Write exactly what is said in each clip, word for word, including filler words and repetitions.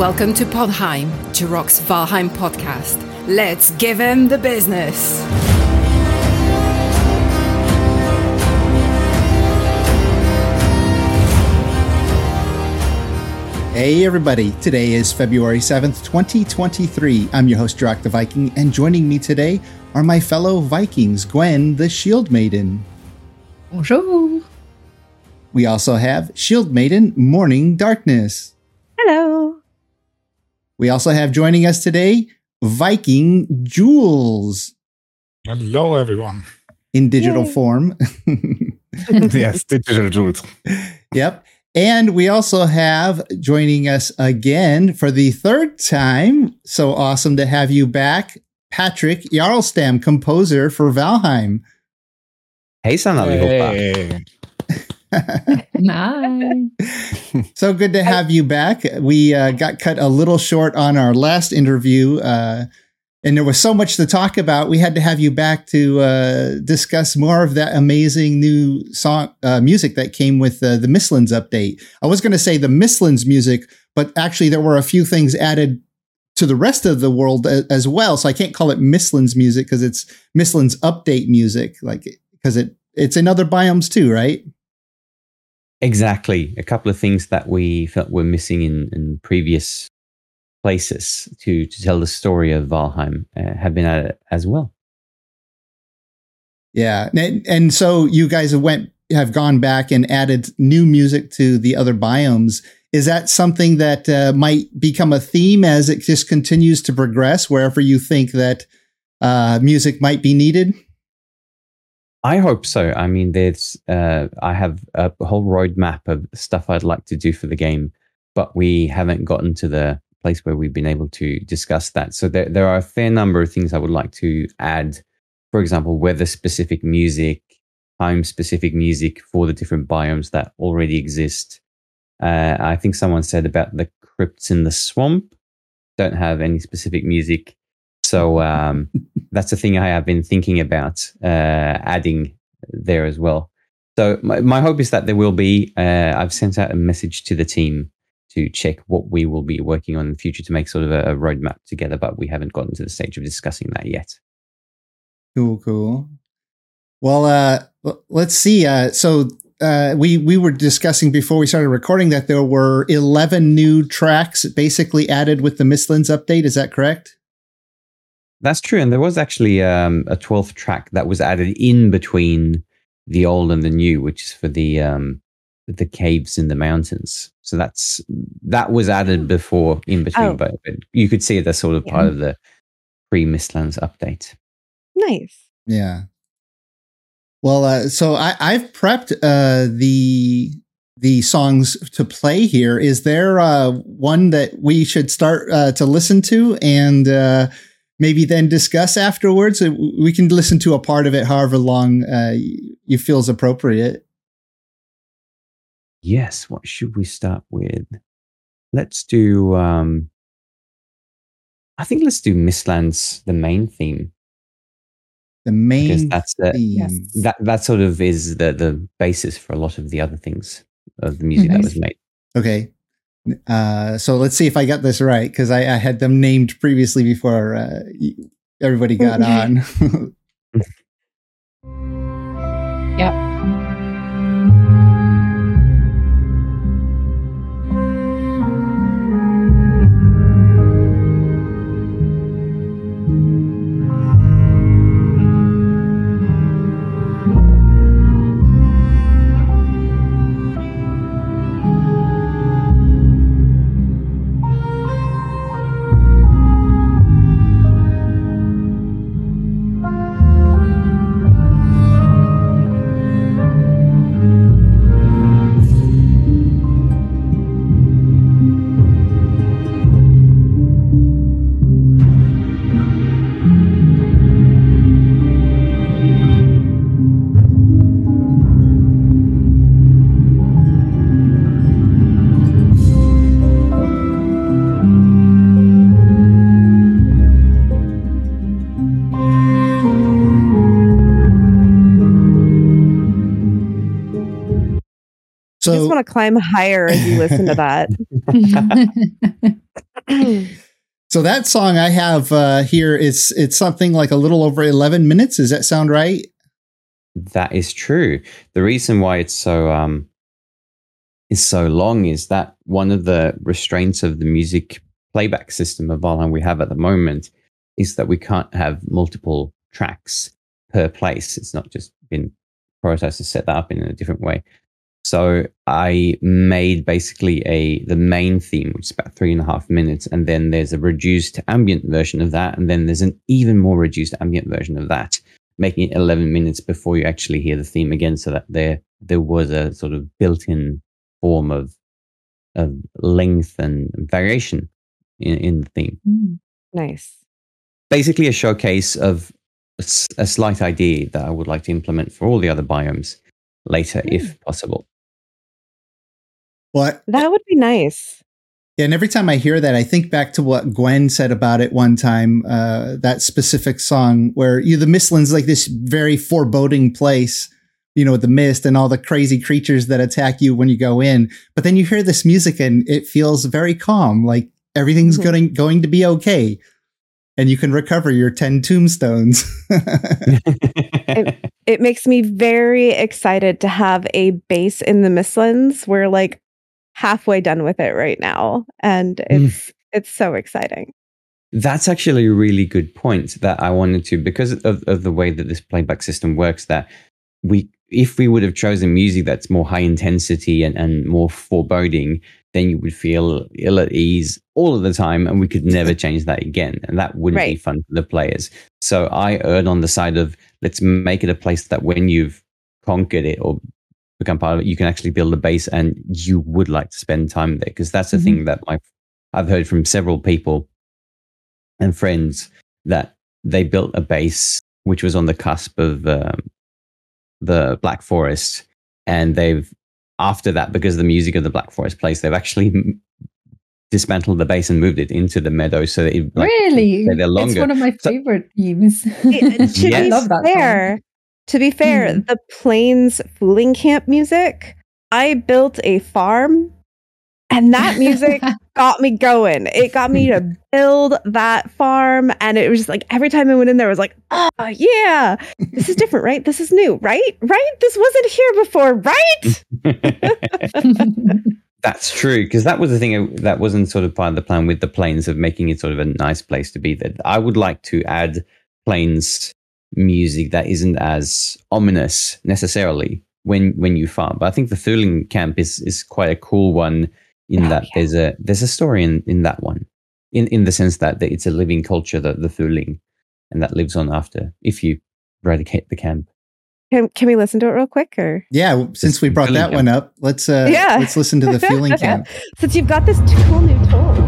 Welcome to Podheim, Jiroc's Valheim podcast. Let's give him the business. Hey everybody, today is February seventh, twenty twenty-three. I'm your host, Jiroc the Viking, and joining me today are my fellow Vikings, Gwen the Shieldmaiden. Bonjour. We also have Shieldmaiden Morning Darkness. Hello. We also have joining us today, Viking Jewels. Hello everyone. In digital Yay. form. Yes, digital jewels. Yep. And we also have joining us again for the third time. So awesome to have you back, Patrik Jarlestam, composer for Valheim. Hey, son of a So good to have you back. We uh, got cut a little short on our last interview, uh, and there was so much to talk about. We had to have you back to uh, discuss more of that amazing new song uh, music that came with uh, the Mistlands update. I was going to say the Mistlands music, but actually there were a few things added to the rest of the world a- as well. So I can't call it Mistlands music because it's Mistlands update music, like because it it's in other biomes too, right? Exactly. A couple of things that we felt were missing in, in previous places to, to tell the story of Valheim uh, have been added as well. Yeah. And, and so you guys have, went, have gone back and added new music to the other biomes. Is that something that uh, might become a theme as it just continues to progress wherever you think that uh, music might be needed? I hope so. I mean, there's uh, I have a whole roadmap of stuff I'd like to do for the game, but we haven't gotten to the place where we've been able to discuss that. So there, there are a fair number of things I would like to add. For example, weather-specific music, time-specific music for the different biomes that already exist. Uh, I think someone said about the crypts in the swamp don't have any specific music. So um, that's a thing I have been thinking about uh, adding there as well. So my, my hope is that there will be, uh, I've sent out a message to the team to check what we will be working on in the future to make sort of a, a roadmap together, but we haven't gotten to the stage of discussing that yet. Cool, cool. Well, uh, let's see. Uh, so uh, we, we were discussing before we started recording that there were eleven new tracks basically added with the Mistlands update. Is that correct? That's true. And there was actually um, a twelfth track that was added in between the old and the new, which is for the um, the caves in the mountains. So that's that was added before, in between. Oh. But, but you could see it as sort of yeah. part of the pre-Mistlands update. Nice. Yeah. Well, uh, so I, I've prepped uh, the... the songs to play here. Is there uh, one that we should start uh, to listen to and uh, maybe then discuss afterwards? We can listen to a part of it however long uh, you feel is appropriate. Yes. What should we start with? Let's do... Um, I think let's do Mistlands, the main theme. The main because that's the, theme. That, that sort of is the, the basis for a lot of the other things. Of the music nice. that was made. Okay. Uh, so let's see if I got this right, because I, I had them named previously before uh, everybody got on. Yep. So, I just want to climb higher as you listen to that. So that song I have uh, here is it's something like a little over eleven minutes. Does that sound right? That is true. The reason why it's so um is so long is that one of the restraints of the music playback system of Valheim we have at the moment is that we can't have multiple tracks per place. It's not just been prioritized to set that up in a different way. So I made basically a the main theme, which is about three and a half minutes, and then there's a reduced ambient version of that, and then there's an even more reduced ambient version of that, making it eleven minutes before you actually hear the theme again, so that there there was a sort of built-in form of of length and variation in, in the theme. Mm, nice. Basically a showcase of a, a slight idea that I would like to implement for all the other biomes later, mm. if possible. Well, I, that would be nice. Yeah, and every time I hear that, I think back to what Gwen said about it one time, uh, that specific song where you the Mistlands, like this very foreboding place, you know, with the mist and all the crazy creatures that attack you when you go in. But then you hear this music and it feels very calm, like everything's mm-hmm. going, going to be okay. And you can recover your ten tombstones. it, it makes me very excited to have a base in the Mistlands. We're like halfway done with it right now, and it's mm. it's so exciting. That's actually a really good point that I wanted to, because of, of the way that this playback system works, that we if we would have chosen music that's more high intensity and, and more foreboding, then you would feel ill at ease all of the time, and we could never change that again, and that wouldn't right. be fun for the players. So I erred on the side of let's make it a place that when you've conquered it or become part of it, you can actually build a base and you would like to spend time there, because that's the mm-hmm. thing that I've, I've heard from several people and friends, that they built a base which was on the cusp of um, the Black Forest, and they've after that, because of the music of the Black Forest place, they've actually m- dismantled the base and moved it into the meadow, so that it, like, really they're longer. It's one of my favorite so, themes. It, yes. I love that there. Song. To be fair, mm. the Plains Fooling Camp music, I built a farm, and that music got me going. It got me to build that farm, and it was just like every time I went in there, I was like, oh, yeah, this is different, right? This is new, right? Right? This wasn't here before, right? That's true, because that was the thing that wasn't sort of part of the plan with the Plains, of making it sort of a nice place to be there. I would like to add Plains music that isn't as ominous necessarily when when you farm, but I think the Fooling Camp is is quite a cool one in oh, that yeah. there's a there's a story in, in that one in in the sense that it's a living culture, that the Fooling, and that lives on after if you eradicate the camp. Can, can we listen to it real quick? Or yeah, since we brought that camp. one up, let's uh, yeah. let's listen to the Fooling Camp, since you've got this cool new tool.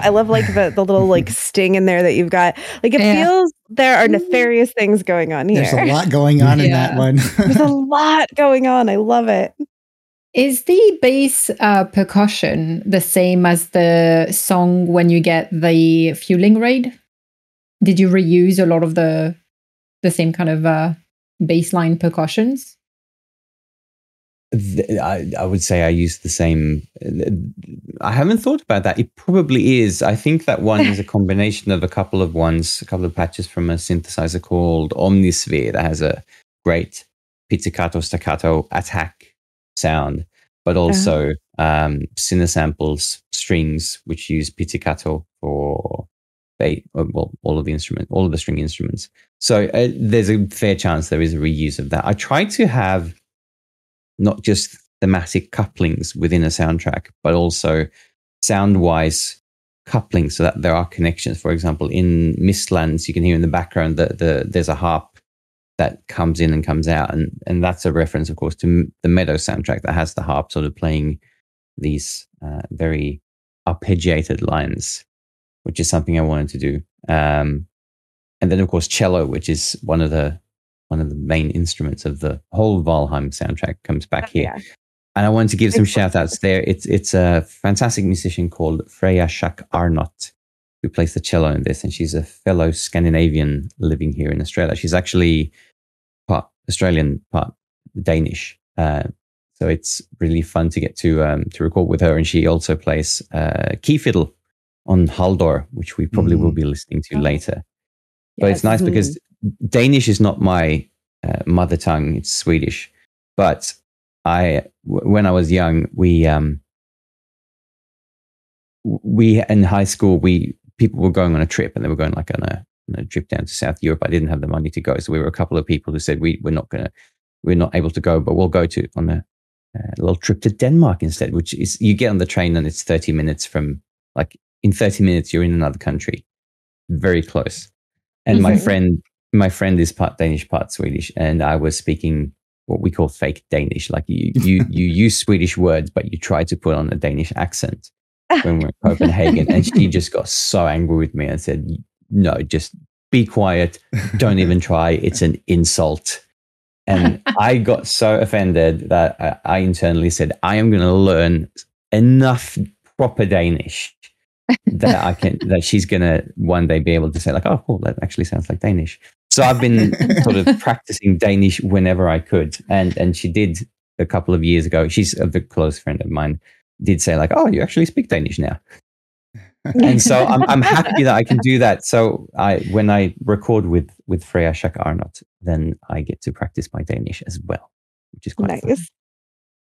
I love like the, the little like sting in there that you've got. Like it yeah. feels there are nefarious things going on here. There's a lot going on yeah. in that one. There's a lot going on. I love it. Is the bass uh, percussion the same as the song when you get the fueling raid? Did you reuse a lot of the the same kind of uh, bassline percussions? I, I would say I use the same. I haven't thought about that. It probably is. I think that one is a combination of a couple of ones, a couple of patches from a synthesizer called Omnisphere that has a great pizzicato staccato attack sound, but also uh-huh. um, Cinesample's strings, which use pizzicato for they well all of the instrument, all of the string instruments. So uh, there's a fair chance there is a reuse of that. I try to have not just thematic couplings within a soundtrack, but also sound-wise couplings so that there are connections. For example, in Mistlands, you can hear in the background that the, there's a harp that comes in and comes out, and and that's a reference, of course, to the Meadows soundtrack that has the harp sort of playing these uh, very arpeggiated lines, which is something I wanted to do. Um, and then, of course, cello, which is one of the one of the main instruments of the whole Valheim soundtrack, comes back here. Yeah. And I wanted to give some shout outs there. It's it's a fantastic musician called Freja Schack-Arnott who plays the cello in this, and she's a fellow Scandinavian living here in Australia. She's actually part Australian, part Danish. Uh, so it's really fun to get to um, to record with her. And she also plays uh, key fiddle on Haldor, which we probably mm. will be listening to oh. later. But yes. it's nice mm. because Danish is not my uh, mother tongue, it's Swedish. But I, w- when I was young, we, um, we in high school, we people were going on a trip, and they were going like on a, on a trip down to South Europe. I didn't have the money to go, so we were a couple of people who said we we're not gonna, we're not able to go, but we'll go to on a, a little trip to Denmark instead. Which is you get on the train and it's thirty minutes from like in thirty minutes you're in another country, very close. And mm-hmm. my friend. My friend is part Danish, part Swedish, and I was speaking what we call fake Danish. Like you, you, you use Swedish words, but you try to put on a Danish accent when we're in Copenhagen. And she just got so angry with me and said, "No, just be quiet. Don't even try. It's an insult." And I got so offended that I, I internally said, "I am going to learn enough proper Danish." that I can, that she's gonna one day be able to say like, oh, cool, that actually sounds like Danish. So I've been sort of practicing Danish whenever I could, and and she did a couple of years ago. She's a big close friend of mine. Did say like, oh, you actually speak Danish now, and so I'm I'm happy that I can do that. So I when I record with with Freja Schack-Arnott, then I get to practice my Danish as well, which is quite nice. Fun.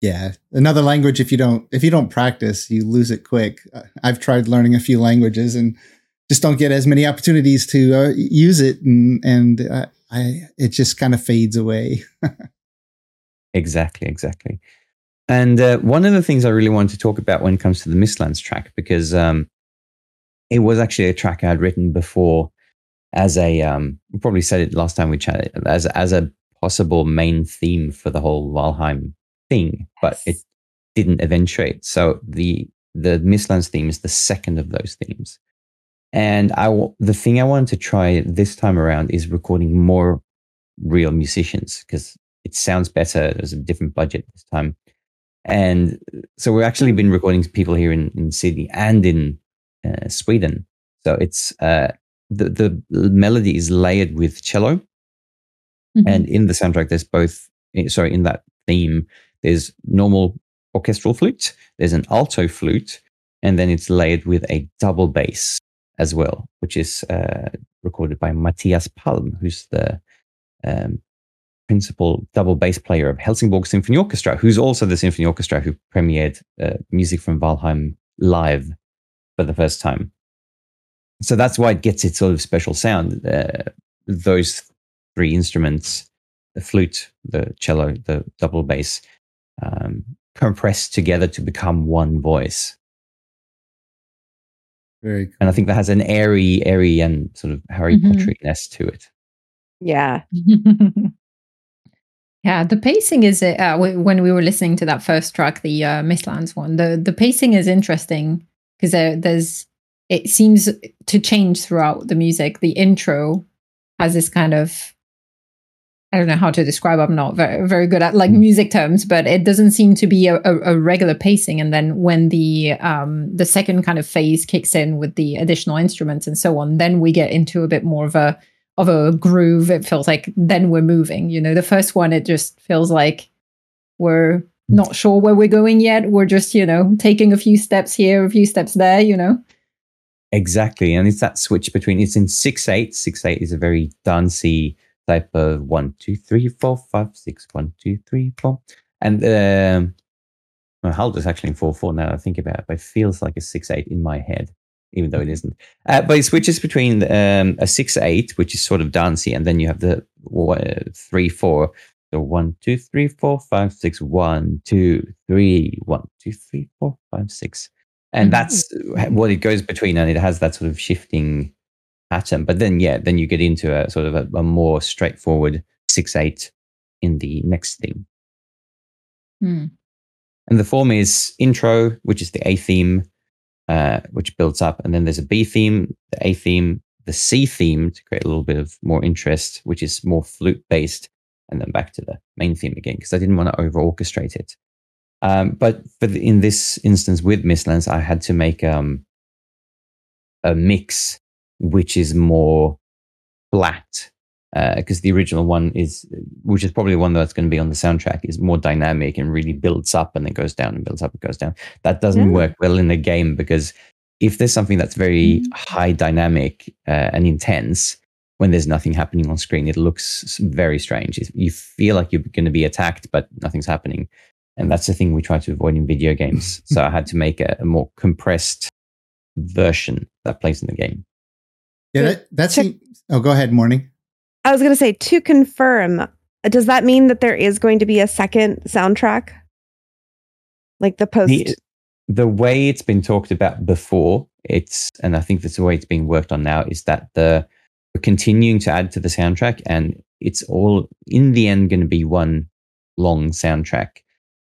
Yeah, another language. If you don't, if you don't practice, you lose it quick. I've tried learning a few languages and just don't get as many opportunities to uh, use it, and and uh, I it just kind of fades away. exactly, exactly. And uh, one of the things I really wanted to talk about when it comes to the Mistlands track, because um, it was actually a track I had written before as a um, we probably said it last time we chatted as as a possible main theme for the whole Valheim thing, but yes. it didn't eventuate. So the the Mistlands theme is the second of those themes, and I w- the thing I wanted to try this time around is recording more real musicians because it sounds better. There's a different budget this time, and so we've actually been recording people here in, in Sydney and in uh, Sweden. So it's uh, the the melody is layered with cello, mm-hmm. and in the soundtrack there's both. Sorry, in that theme. There's normal orchestral flute, there's an alto flute, and then it's layered with a double bass as well, which is uh, recorded by Mattias Palm, who's the um, principal double bass player of Helsingborg Symphony Orchestra, who's also the symphony orchestra who premiered uh, music from Valheim live for the first time. So that's why it gets its sort of special sound. Uh, those three instruments, the flute, the cello, the double bass, Um, compressed together to become one voice. Very cool. And I think that has an airy, airy and sort of Harry mm-hmm. Potter-ness to it. Yeah. yeah, the pacing is, uh, when we were listening to that first track, the uh, Mistlands one, the, the pacing is interesting because there, there's, it seems to change throughout the music. The intro has this kind of, I don't know how to describe, I'm not very, very good at like music terms, but it doesn't seem to be a, a, a regular pacing. And then when the um, the second kind of phase kicks in with the additional instruments and so on, then we get into a bit more of a of a groove. It feels like then we're moving. You know, the first one, it just feels like we're not sure where we're going yet. We're just, you know, taking a few steps here, a few steps there, you know. Exactly. And it's that switch between, it's in six eight. six eight is a very dancey type of one, two, three, four, five, six, one, two, three, four. And um, well, Haldor's actually in four, four now I think about it, but it feels like a six, eight in my head. even though it isn't. Uh, but it switches between um, a six eight, which is sort of dancey, and then you have the three four. So one, two, three, four, five, six, one, two, three, one, two, three, four, five, six. And mm-hmm. that's what it goes between, and it has that sort of shifting pattern. But then, yeah, then you get into a sort of a, a more straightforward six eight in the next theme. Mm. And the form is intro, which is the A theme, uh, which builds up. And then there's a B theme, the A theme, the C theme to create a little bit of more interest, which is more flute-based. And then back to the main theme again, because I didn't want to over-orchestrate it. Um, but for the, in this instance with Mistlands, I had to make um, a mix which is more flat, because uh, the original one is, which is probably one that's going to be on the soundtrack, is more dynamic and really builds up and then goes down and builds up and goes down. That doesn't yeah. work well in the game, because if there's something that's very mm-hmm. high dynamic uh, and intense, when there's nothing happening on screen, it looks very strange. You feel like you're going to be attacked, but nothing's happening. And that's the thing we try to avoid in video games. So I had to make a, a more compressed version that plays in the game. Yeah, that, that's... Check- in, oh, go ahead, Morning. I was going to say, to confirm, does that mean that there is going to be a second soundtrack? Like the post... The, the way it's been talked about before, it's, and I think that's the way it's being worked on now, is that the... We're continuing to add to the soundtrack, and it's all in the end going to be one long soundtrack.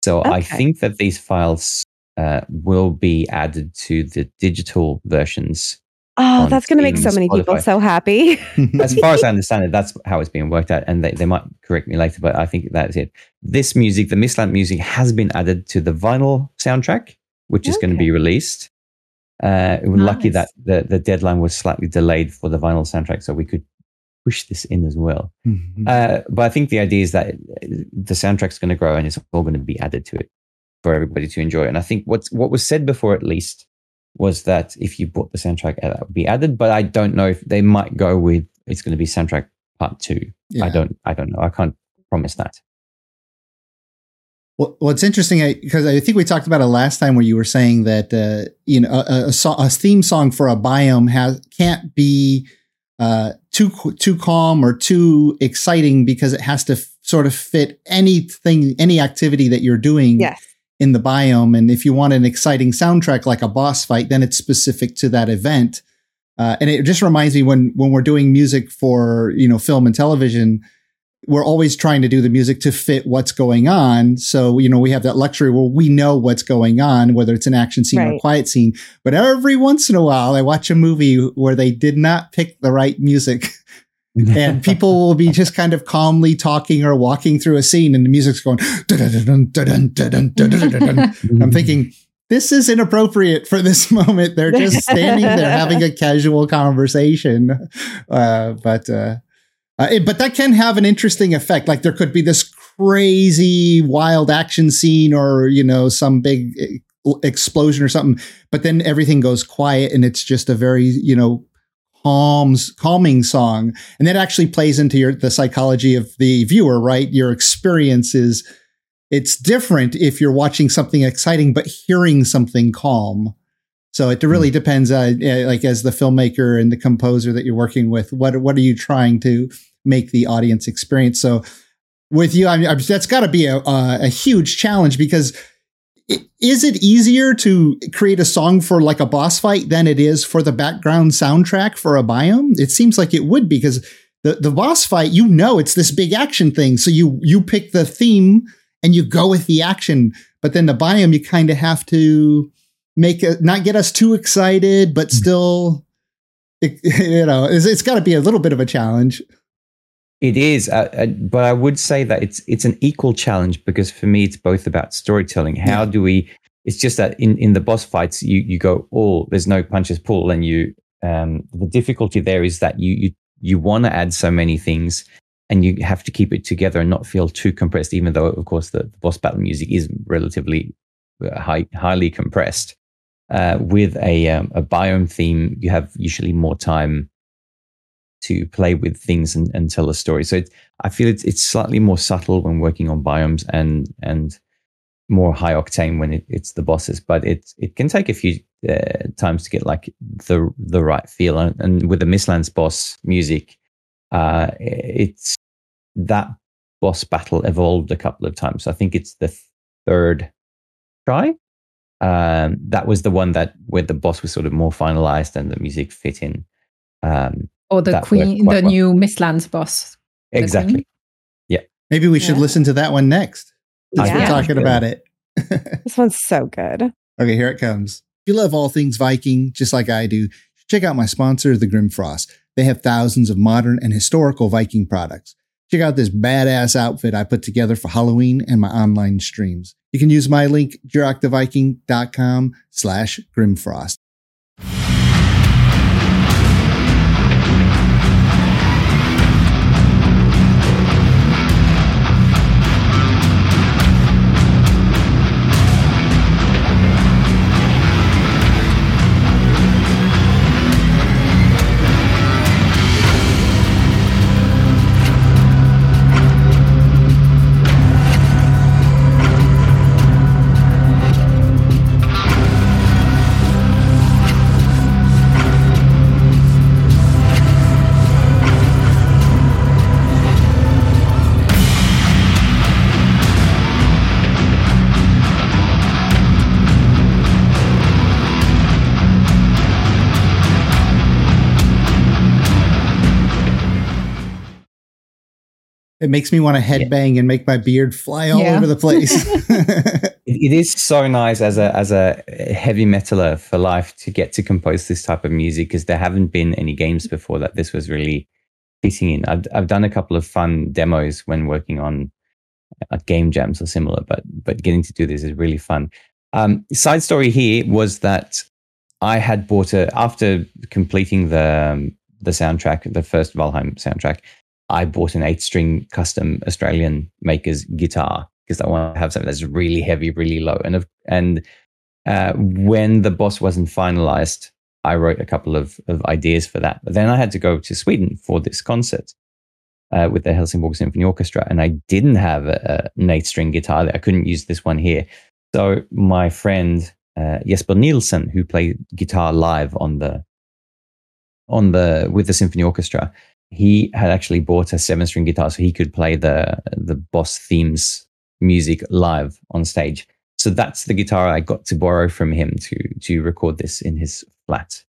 So okay. I think that these files uh, will be added to the digital versions. Oh, that's going to make so many Spotify. People so happy. As far as I understand it, that's how it's being worked out, and they, they might correct me later, but I think that's it. This music, the Mistlands music, has been added to the vinyl soundtrack, which okay. is going to be released. Uh, we were nice. Lucky that the, the deadline was slightly delayed for the vinyl soundtrack, so we could push this in as well. Mm-hmm. Uh, but I think the idea is that the soundtrack's going to grow and it's all going to be added to it for everybody to enjoy. And I think what's, what was said before, at least, was that if you bought the soundtrack, that would be added. But I don't know if they might go with it's going to be soundtrack part two. Yeah. I don't, I don't know. I can't promise that. Well, well, it's interesting because I think we talked about it last time where you were saying that uh, you know a, a, a theme song for a biome has can't be uh, too too calm or too exciting, because it has to f- sort of fit anything, any activity that you're doing yes. in the biome. And if you want an exciting soundtrack like a boss fight, then it's specific to that event. Uh, and it just reminds me when when we're doing music for you know film and television. We're always trying to do the music to fit what's going on. So, you know, we have that luxury where we know what's going on, whether it's an action scene right. or a quiet scene. But every once in a while, I watch a movie where they did not pick the right music. And people will be just kind of calmly talking or walking through a scene, and the music's going, I'm thinking, this is inappropriate for this moment. They're just standing there having a casual conversation. Uh, but, uh, Uh, it, but that can have an interesting effect. Like there could be this crazy wild action scene or, you know, some big e- explosion or something, but then everything goes quiet and it's just a very, you know, calm, calming song. And that actually plays into your, the psychology of the viewer, right? Your experience is, it's different if you're watching something exciting, but hearing something calm. So it really mm-hmm. depends, uh, like as the filmmaker and the composer that you're working with, what, what are you trying to make the audience experience? So with you, I mean, that's got to be a, a huge challenge, because it, is it easier to create a song for like a boss fight than it is for the background soundtrack for a biome? It seems like it would, because the, the boss fight, you know, it's this big action thing. So you, you pick the theme and you go with the action, but then the biome, you kind of have to make it not get us too excited, but still, it, you know, it's, it's got to be a little bit of a challenge. It is, uh, uh, but I would say that it's it's an equal challenge, because for me, it's both about storytelling. How yeah. do we? It's just that in, in the boss fights, you you go all there's no punches pull, and you um, the difficulty there is that you you you want to add so many things, and you have to keep it together and not feel too compressed. Even though, of course, the, the boss battle music is relatively high, highly compressed. Uh, with a um, a biome theme, you have usually more time to play with things and, and tell a story. So it, I feel it's it's slightly more subtle when working on biomes, and and more high octane when it, it's the bosses, but it it can take a few uh, times to get like the the right feel. And, and with the Mistlands boss music, uh, it's that boss battle evolved a couple of times. I think it's the third try. Um, that was the one that where the boss was sort of more finalized and the music fit in. Um, or the queen, the well. new Mistlands boss. Exactly. Queen. Yeah. Maybe we yeah. should listen to that one next. Since yeah. we're talking about it. This one's so good. Okay, here it comes. If you love all things Viking, just like I do, check out my sponsor, the Grim Frost. They have thousands of modern and historical Viking products. Check out this badass outfit I put together for Halloween and my online streams. You can use my link, jiroctheviking.com slash Grimfrost. It makes me want to headbang yeah. and make my beard fly all yeah. over the place. it, it is so nice as a as a heavy metaler for life to get to compose this type of music, because there haven't been any games before that this was really fitting in. I've I've done a couple of fun demos when working on uh, game jams or similar, but but getting to do this is really fun. Um, side story here was that I had bought a after completing the um, the soundtrack, the first Valheim soundtrack. I bought an eight-string custom Australian maker's guitar because I want to have something that's really heavy, really low. And and uh, when the boss wasn't finalized, I wrote a couple of, of ideas for that. But then I had to go to Sweden for this concert uh, with the Helsingborg Symphony Orchestra, and I didn't have a, a, an eight-string guitar there. I couldn't use this one here. So my friend uh, Jesper Nielsen, who played guitar live on the on the with the Symphony Orchestra, he had actually bought a seven-string guitar so he could play the the boss themes music live on stage. So that's the guitar I got to borrow from him to to record this in his flat.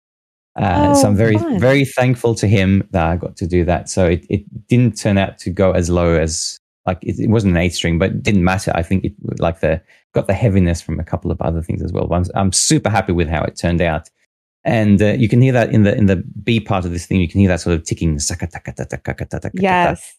Uh, oh, so I'm very, fun. very thankful to him that I got to do that. So it, it didn't turn out to go as low as, like, it, it wasn't an eight-string, but it didn't matter. I think it like the got the heaviness from a couple of other things as well. But I'm, I'm super happy with how it turned out. And uh, you can hear that in the in the B part of this thing. You can hear that sort of ticking. Yes.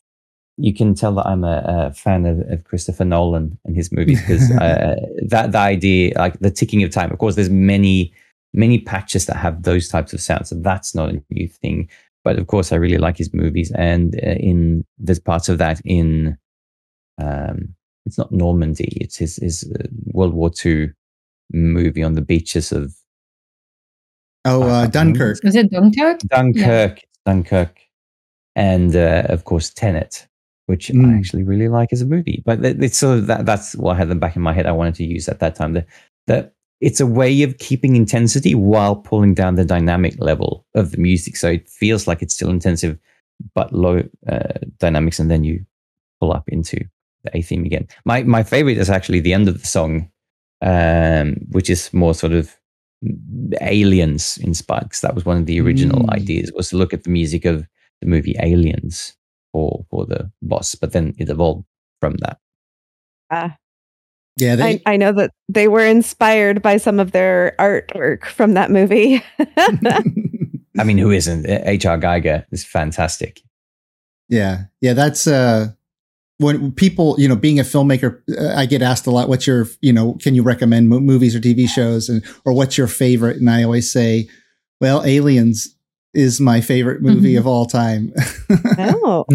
You can tell that I'm a, a fan of, of Christopher Nolan and his movies, because uh, that the idea, like the ticking of time. Of course, there's many many patches that have those types of sounds, so that's not a new thing. But of course, I really like his movies, and uh, in there's parts of that in um, it's not Normandy. It's his his uh, World War Two movie on the beaches of. Oh, uh, Dunkirk. Is it Dunkirk? Dunkirk. Yeah. Dunkirk. And, uh, of course, Tenet, which mm. I actually really like as a movie. But it's sort of that, that's what I had them back in my head. I wanted to use at that time. The, the, it's a way of keeping intensity while pulling down the dynamic level of the music. So it feels like it's still intensive, but low uh, dynamics. And then you pull up into the A theme again. My, my favorite is actually the end of the song, um, which is more sort of Aliens in Spikes. That was one of the original mm. ideas, was to look at the music of the movie Aliens for for the boss, but then it evolved from that. Uh, yeah, they, I, I know that they were inspired by some of their artwork from that movie. I mean, who isn't? H R. Giger is fantastic. Yeah, yeah, that's uh, when people, you know, being a filmmaker, uh, I get asked a lot, what's your, you know, can you recommend mo- movies or T V shows, and or what's your favorite? And I always say, well, Aliens is my favorite movie mm-hmm. of all time. Oh.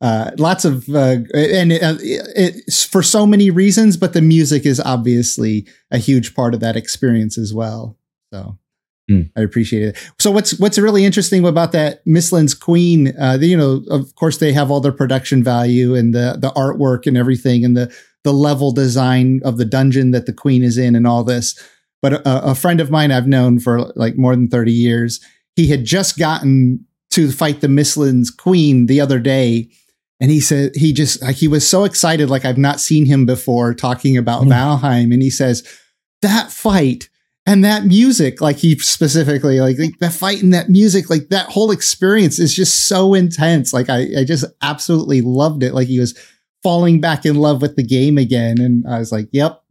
uh, lots of, uh, and it, it, it's for so many reasons, but the music is obviously a huge part of that experience as well. So Mm. I appreciate it. So what's what's really interesting about that Mistlands Queen, uh, the, you know, of course, they have all their production value and the the artwork and everything and the the level design of the dungeon that the Queen is in and all this. But a, a friend of mine I've known for like more than thirty years, he had just gotten to fight the Mistlands Queen the other day. And he said, he just, like, he was so excited, like I've not seen him before, talking about mm. Valheim. And he says, that fight and that music, like he specifically, like, like that fight and that music, like that whole experience is just so intense. Like I, I just absolutely loved it. Like he was falling back in love with the game again. And I was like, yep,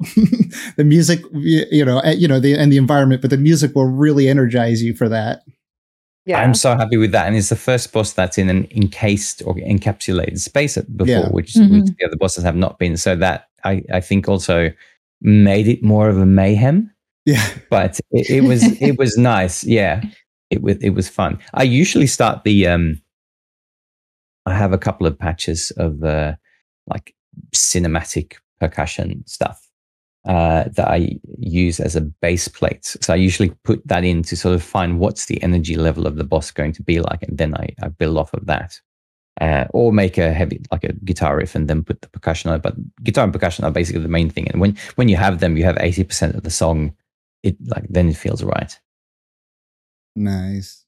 the music, you know, you know, the, and the environment, but the music will really energize you for that. Yeah. I'm so happy with that. And it's the first boss that's in an encased or encapsulated space before, yeah. which, mm-hmm. which the other bosses have not been. So that I, I think also made it more of a mayhem. Yeah, but it, it was it was nice. Yeah, it was it was fun. I usually start the. Um, I have a couple of patches of uh, like cinematic percussion stuff uh, that I use as a base plate. So I usually put that in to sort of find what's the energy level of the boss going to be like, and then I, I build off of that. Uh, or make a heavy, like a guitar riff and then put the percussion on it. But guitar and percussion are basically the main thing. And when, when you have them, you have eighty percent of the song. It like, then it feels right. Nice.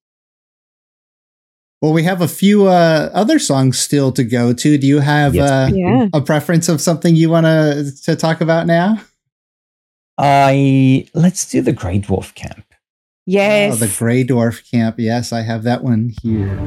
Well, we have a few uh, other songs still to go to. Do you have yes. uh, yeah. a preference of something you want to to talk about now? I Let's do the Grey Dwarf Camp. Yes. Oh, the Grey Dwarf Camp. Yes, I have that one here.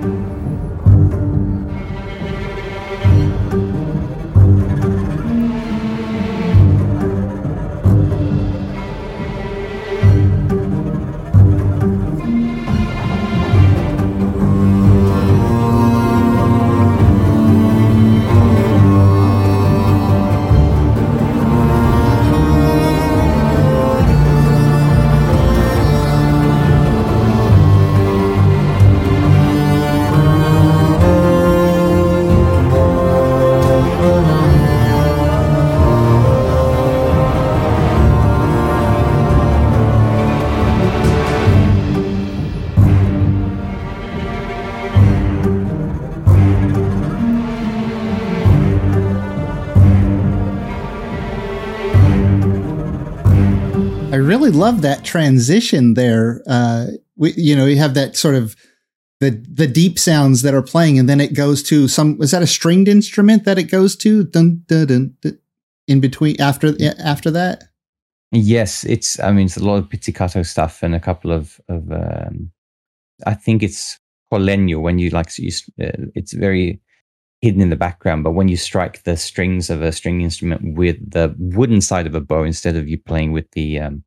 Love that transition there. Uh, we, you know, you have that sort of the the deep sounds that are playing, and then it goes to some. Is that a stringed instrument that it goes to? Dun, dun, dun, dun, in between, after after that. Yes, it's. I mean, it's a lot of pizzicato stuff and a couple of of. Um, I think it's collegno when you like. You, uh, it's very hidden in the background, but when you strike the strings of a string instrument with the wooden side of a bow instead of you playing with the. Um,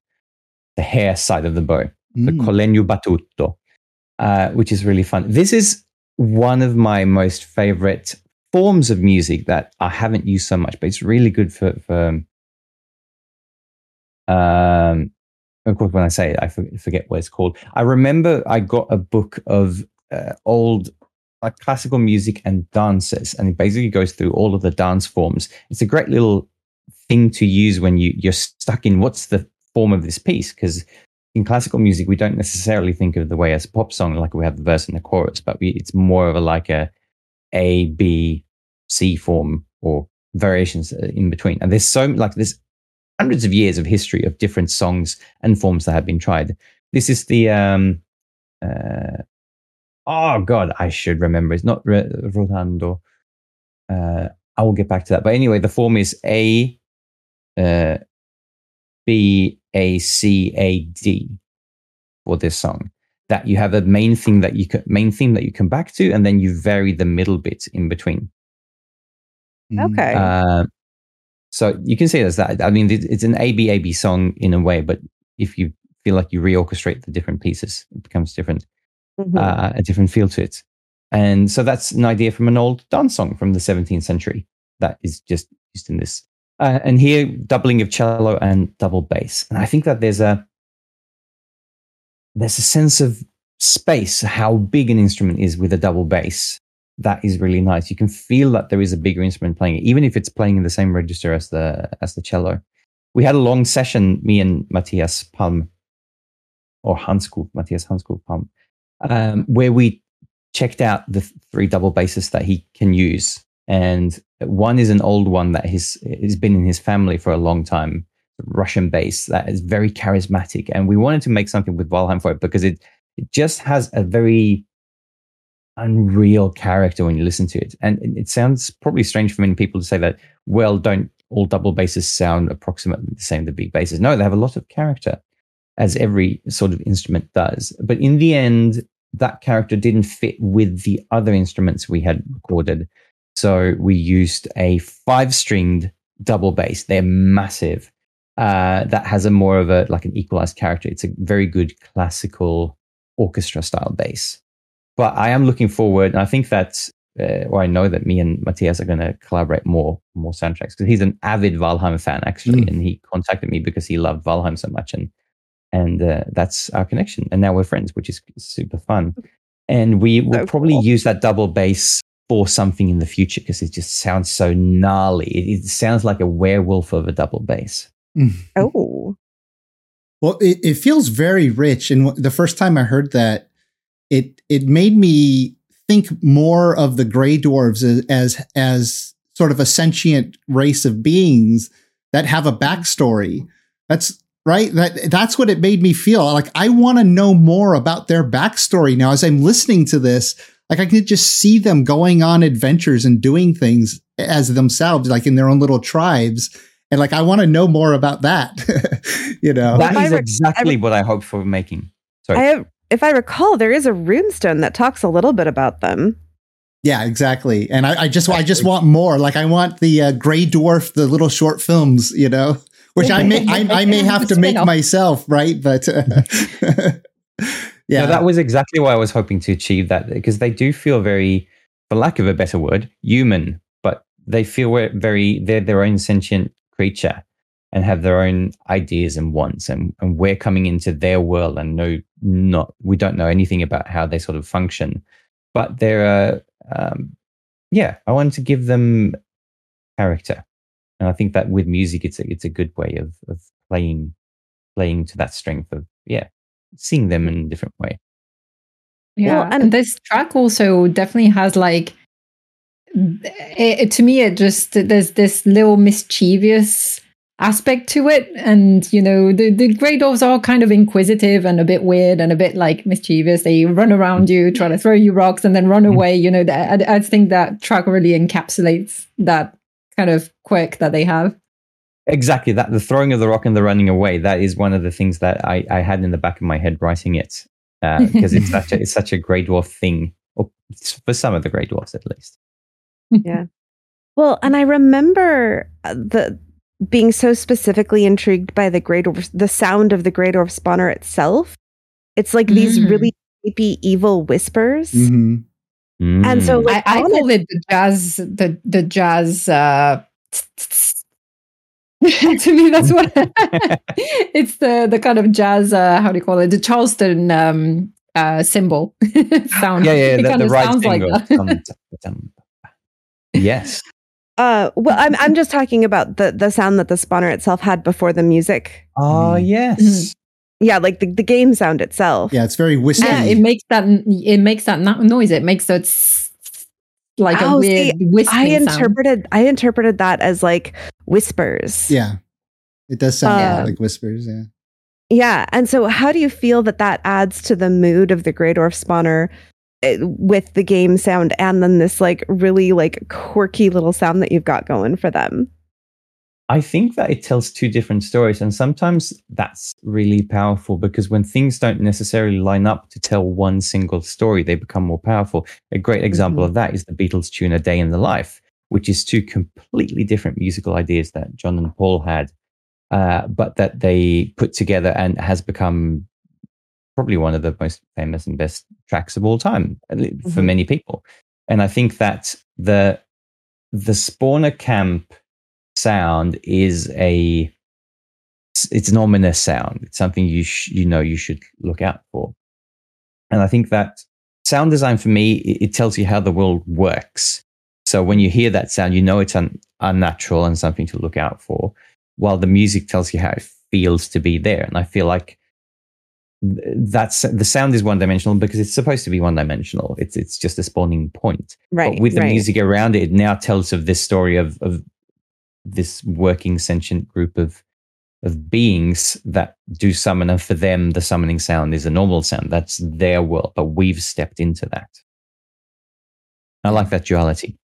the hair side of the bow, mm. the collegno battuto, uh, which is really fun. This is one of my most favorite forms of music that I haven't used so much, but it's really good for, for um, of course, when I say it, I forget what it's called. I remember I got a book of uh, old like classical music and dances, and it basically goes through all of the dance forms. It's a great little thing to use when you, you're stuck in what's the form of this piece, because in classical music we don't necessarily think of the way as a pop song, like we have the verse and the chorus, but we, it's more of a like a A, B, C form or variations in between. And there's so like there's hundreds of years of history of different songs and forms that have been tried. This is the um uh oh god I should remember it's not re- rotando. Uh, I will get back to that. But anyway, the form is A, uh, B, A, C, A, D for this song. That you have a main thing that you main theme that you come back to, and then you vary the middle bit in between. Okay. Uh, so you can say it as that. I mean, it's an A, B, A, B song in a way, but if you feel like you reorchestrate the different pieces, it becomes different, mm-hmm. uh, a different feel to it. And so that's an idea from an old dance song from the seventeenth century that is just used in this. Uh, and here, doubling of cello and double bass. And I think that there's a there's a sense of space, how big an instrument is with a double bass. That is really nice. You can feel that there is a bigger instrument playing it, even if it's playing in the same register as the as the cello. We had a long session, me and Mattias Palm, or Handskog, Mattias Handskog Palm, um, where we checked out the three double basses that he can use. And one is an old one that has been in his family for a long time, Russian bass, that is very charismatic. And we wanted to make something with Valheim for it because it, it just has a very unreal character when you listen to it. And it sounds probably strange for many people to say that, well, don't all double basses sound approximately the same as the big basses? No, they have a lot of character, as every sort of instrument does. But in the end, that character didn't fit with the other instruments we had recorded. So we used a five-stringed double bass. They're massive. Uh, that has a more of a, like an equalized character. It's a very good classical orchestra style bass. But I am looking forward, and I think that, uh, or I know that me and Mattias are going to collaborate more, more soundtracks, because he's an avid Valheim fan, actually, mm. and he contacted me because he loved Valheim so much, and and uh, that's our connection. And now we're friends, which is super fun. And we will oh, probably cool. use that double bass for something in the future, because it just sounds so gnarly. It, it sounds like a werewolf of a double bass. Mm. Oh. Well, it, it feels very rich. And the first time I heard that, It it made me think more of the Grey Dwarves as, as as sort of a sentient race of beings that have a backstory. That's right. That that's what it made me feel. Like, I want to know more about their backstory now. As I'm listening to this, like, I can just see them going on adventures and doing things as themselves, like in their own little tribes. And like, I want to know more about that. You know, that is exactly what I hope for making. Sorry. I have- If I recall, there is a runestone that talks a little bit about them. Yeah, exactly. And I, I just I just want more. Like, I want the uh, Grey Dwarf, the little short films, you know, which I may I, I may have to make myself, right? But uh, yeah, no, that was exactly what I was hoping to achieve. That, because they do feel very, for lack of a better word, human, but they feel very they're their own sentient creature and have their own ideas and wants, and, and we're coming into their world and no, not we don't know anything about how they sort of function. But they're, uh, um, yeah, I wanted to give them character, and I think that with music, it's a, it's a good way of of playing playing to that strength of yeah, seeing them in a different way. Yeah, well, and this track also definitely has like. It, it, to me, it just there's this little mischievous aspect to it, and you know the the Grey Dwarves are kind of inquisitive and a bit weird and a bit like mischievous. They run around you, try to throw you rocks, and then run away. You know, I, I think that track really encapsulates that kind of quirk that they have. Exactly, that the throwing of the rock and the running away. That is one of the things that I I had in the back of my head writing it, because uh, it's such a, it's such a Grey Dwarf thing, or for some of the Grey Dwarves at least. Yeah. Well, and I remember the. being so specifically intrigued by the Grey Dwarf, the sound of the Grey Dwarf spawner itself. It's like mm. these really creepy, evil whispers. Mm-hmm. Mm. And so like, I, I call it the jazz, the, the jazz, uh, to me, that's what it's the, the kind of jazz, uh, how do you call it? The Charleston, um, uh, cymbal sound. Yeah, yeah, that, the right cymbal. Like that. Yes. Uh, well, I'm I'm just talking about the, the sound that the spawner itself had before the music. Oh, yes. Mm-hmm. Yeah, like the, the game sound itself. Yeah, it's very wispy. Yeah, it makes that it makes that noise. It makes that like oh, a weird wispy I interpreted sound. I interpreted that as like whispers. Yeah, it does sound uh, like whispers. Yeah. Yeah, and so how do you feel that that adds to the mood of the Grey Dwarf spawner? With the game sound and then this like really like quirky little sound that you've got going for them. I think that it tells two different stories, and sometimes that's really powerful, because when things don't necessarily line up to tell one single story, they become more powerful. A great example mm-hmm. of that is the Beatles tune A Day in the Life, which is two completely different musical ideas that John and Paul had, uh, but that they put together and has become probably one of the most famous and best tracks of all time for mm-hmm. many people. And I think that the the spawner camp sound is a it's an ominous sound. It's something you sh- you know you should look out for. And I think that sound design for me, it, it tells you how the world works. So when you hear that sound, you know it's un- unnatural and something to look out for, while the music tells you how it feels to be there. And I feel like that's the sound is one dimensional because it's supposed to be one dimensional. It's it's just a spawning point. Right. But with the right. music around it, it now tells of this story of of this working sentient group of of beings that do summon, and for them the summoning sound is a normal sound. That's their world, but we've stepped into that. I like that duality.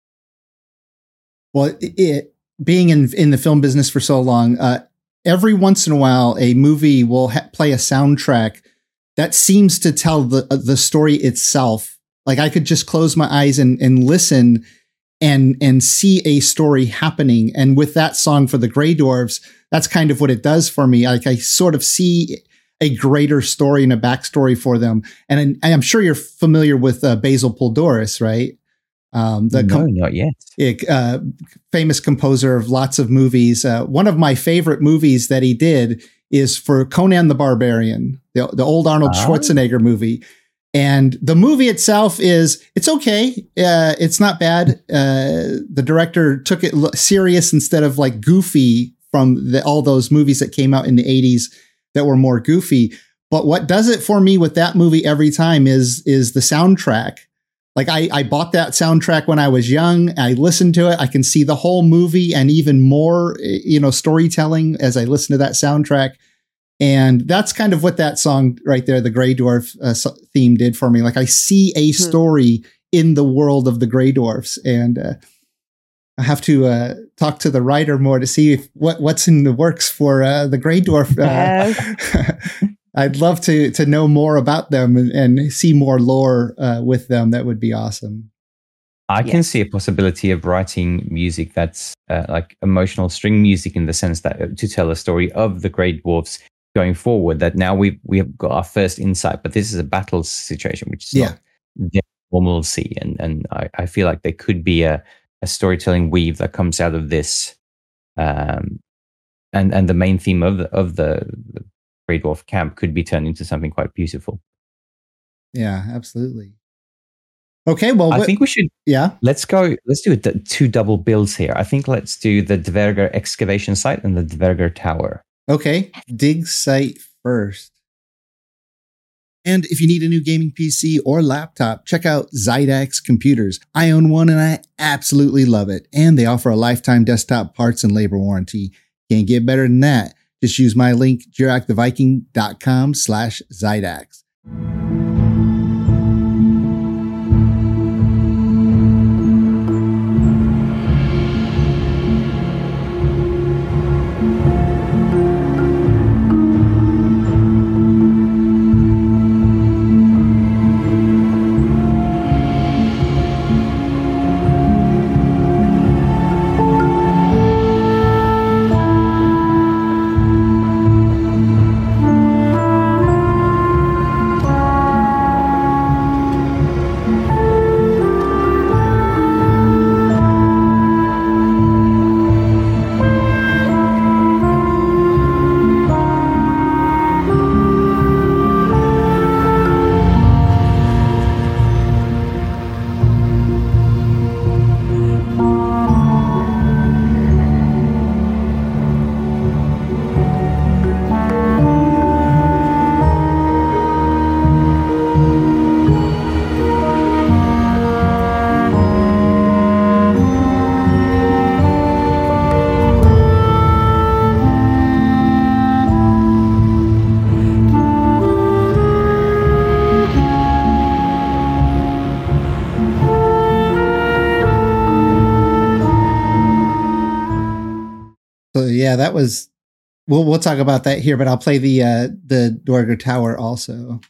Well, it, it being in in the film business for so long, uh, every once in a while, a movie will ha- play a soundtrack that seems to tell the uh, the story itself. Like I could just close my eyes and, and listen and and see a story happening. And with that song for the Grey Dwarves, that's kind of what it does for me. Like I sort of see a greater story and a backstory for them. And, and I'm sure you're familiar with uh, Basil Pouldoris, right? Um, the no, com- not yet. It, uh, famous composer of lots of movies. Uh, one of my favorite movies that he did is for Conan the Barbarian, the, the old Arnold oh. Schwarzenegger movie. And the movie itself is, it's okay. Uh, it's not bad. Uh, the director took it lo- serious instead of like goofy from the, all those movies that came out in the eighties that were more goofy. But what does it for me with that movie every time is, is the soundtrack. Like I, I bought that soundtrack when I was young. I listened to it. I can see the whole movie and even more, you know, storytelling as I listen to that soundtrack. And that's kind of what that song right there, the Grey Dwarf uh, theme did for me. Like I see a story in the world of the Grey Dwarfs, and uh, I have to uh, talk to the writer more to see if, what what's in the works for uh, the Grey Dwarf. Uh, I'd love to to know more about them and, and see more lore uh, with them. That would be awesome. I can yes. see a possibility of writing music that's uh, like emotional string music, in the sense that to tell a story of the Grey Dwarfs going forward, that now we've, we have got our first insight, but this is a battle situation, which is yeah. not normal to see. And, and I, I feel like there could be a, a storytelling weave that comes out of this. Um, and, and the main theme of the, of the, the Grey Dwarf camp could be turned into something quite beautiful. Yeah, absolutely. Okay, well, I wh- think we should. Yeah, let's go. Let's do d- two double builds here. I think let's do the Dverger excavation site and the Dverger tower. Okay, dig site first. And if you need a new gaming P C or laptop, check out Zydax Computers. I own one and I absolutely love it. And they offer a lifetime desktop parts and labor warranty. Can't get better than that. Just use my link, jiroctheviking.com slash Zydax. Yeah, that was. We'll we'll talk about that here, but I'll play the uh, the Dverger Tower also.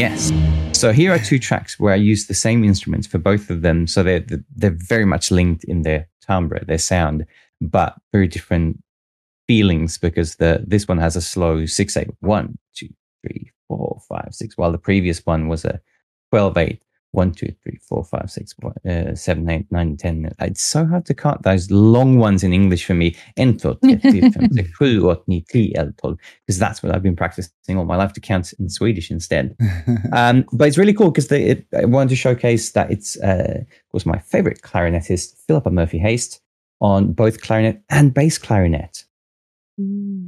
Yes. So here are two tracks where I use the same instruments for both of them. So they're, they're very much linked in their timbre, their sound, but very different feelings because the this one has a slow six eight, one, two, three, four, five, six, while the previous one was a twelve eight, one, two, three, four, five, six, uh, seven, eight, nine, ten. It's so hard to cut those long ones in English for me. Because that's what I've been practicing all my life to count in Swedish instead. Um, but it's really cool because I wanted to showcase that it's, uh, was my favorite clarinetist, Philippa Murphy-Haste, on both clarinet and bass clarinet.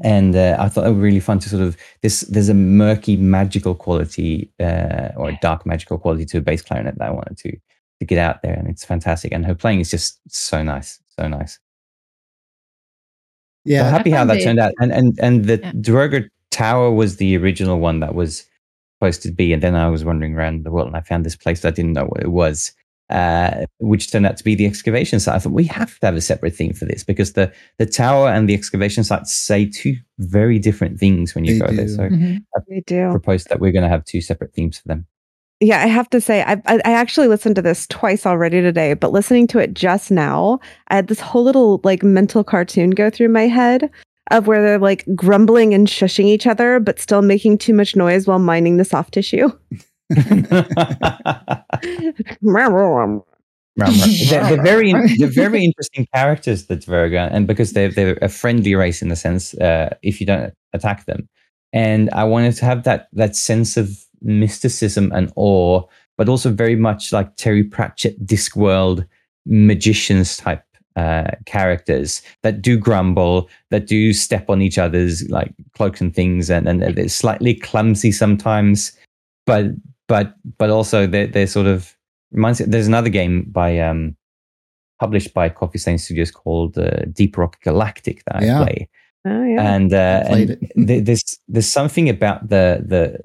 And uh, I thought it would be really fun to sort of, this, there's a murky magical quality uh, or a dark magical quality to a bass clarinet that I wanted to to get out there. And it's fantastic. And her playing is just so nice, so nice. Yeah. So happy how that turned out. And and, and the yeah. Droger Tower was the original one that was supposed to be. And then I was wandering around the world and I found this place that I didn't know what it was. Uh, which turned out to be the excavation site. I thought we have to have a separate theme for this because the, the tower and the excavation site say two very different things when you they go do. there. So mm-hmm. I do. proposed that we're going to have two separate themes for them. Yeah, I have to say, I, I I actually listened to this twice already today, but listening to it just now, I had this whole little like mental cartoon go through my head of where they're like grumbling and shushing each other, but still making too much noise while mining the soft tissue. the, the very the very interesting characters, the Dverga, and because they're they're a friendly race in the sense uh, if you don't attack them, and I wanted to have that that sense of mysticism and awe, but also very much like Terry Pratchett Discworld magicians type uh, characters that do grumble, that do step on each other's like cloaks and things, and and they're slightly clumsy sometimes, but. But but also they're, they're sort of reminds me, there's another game by um, published by Coffee Stain Studios called uh, Deep Rock Galactic that I yeah. play, oh, yeah. and, uh, and th- there's there's something about the the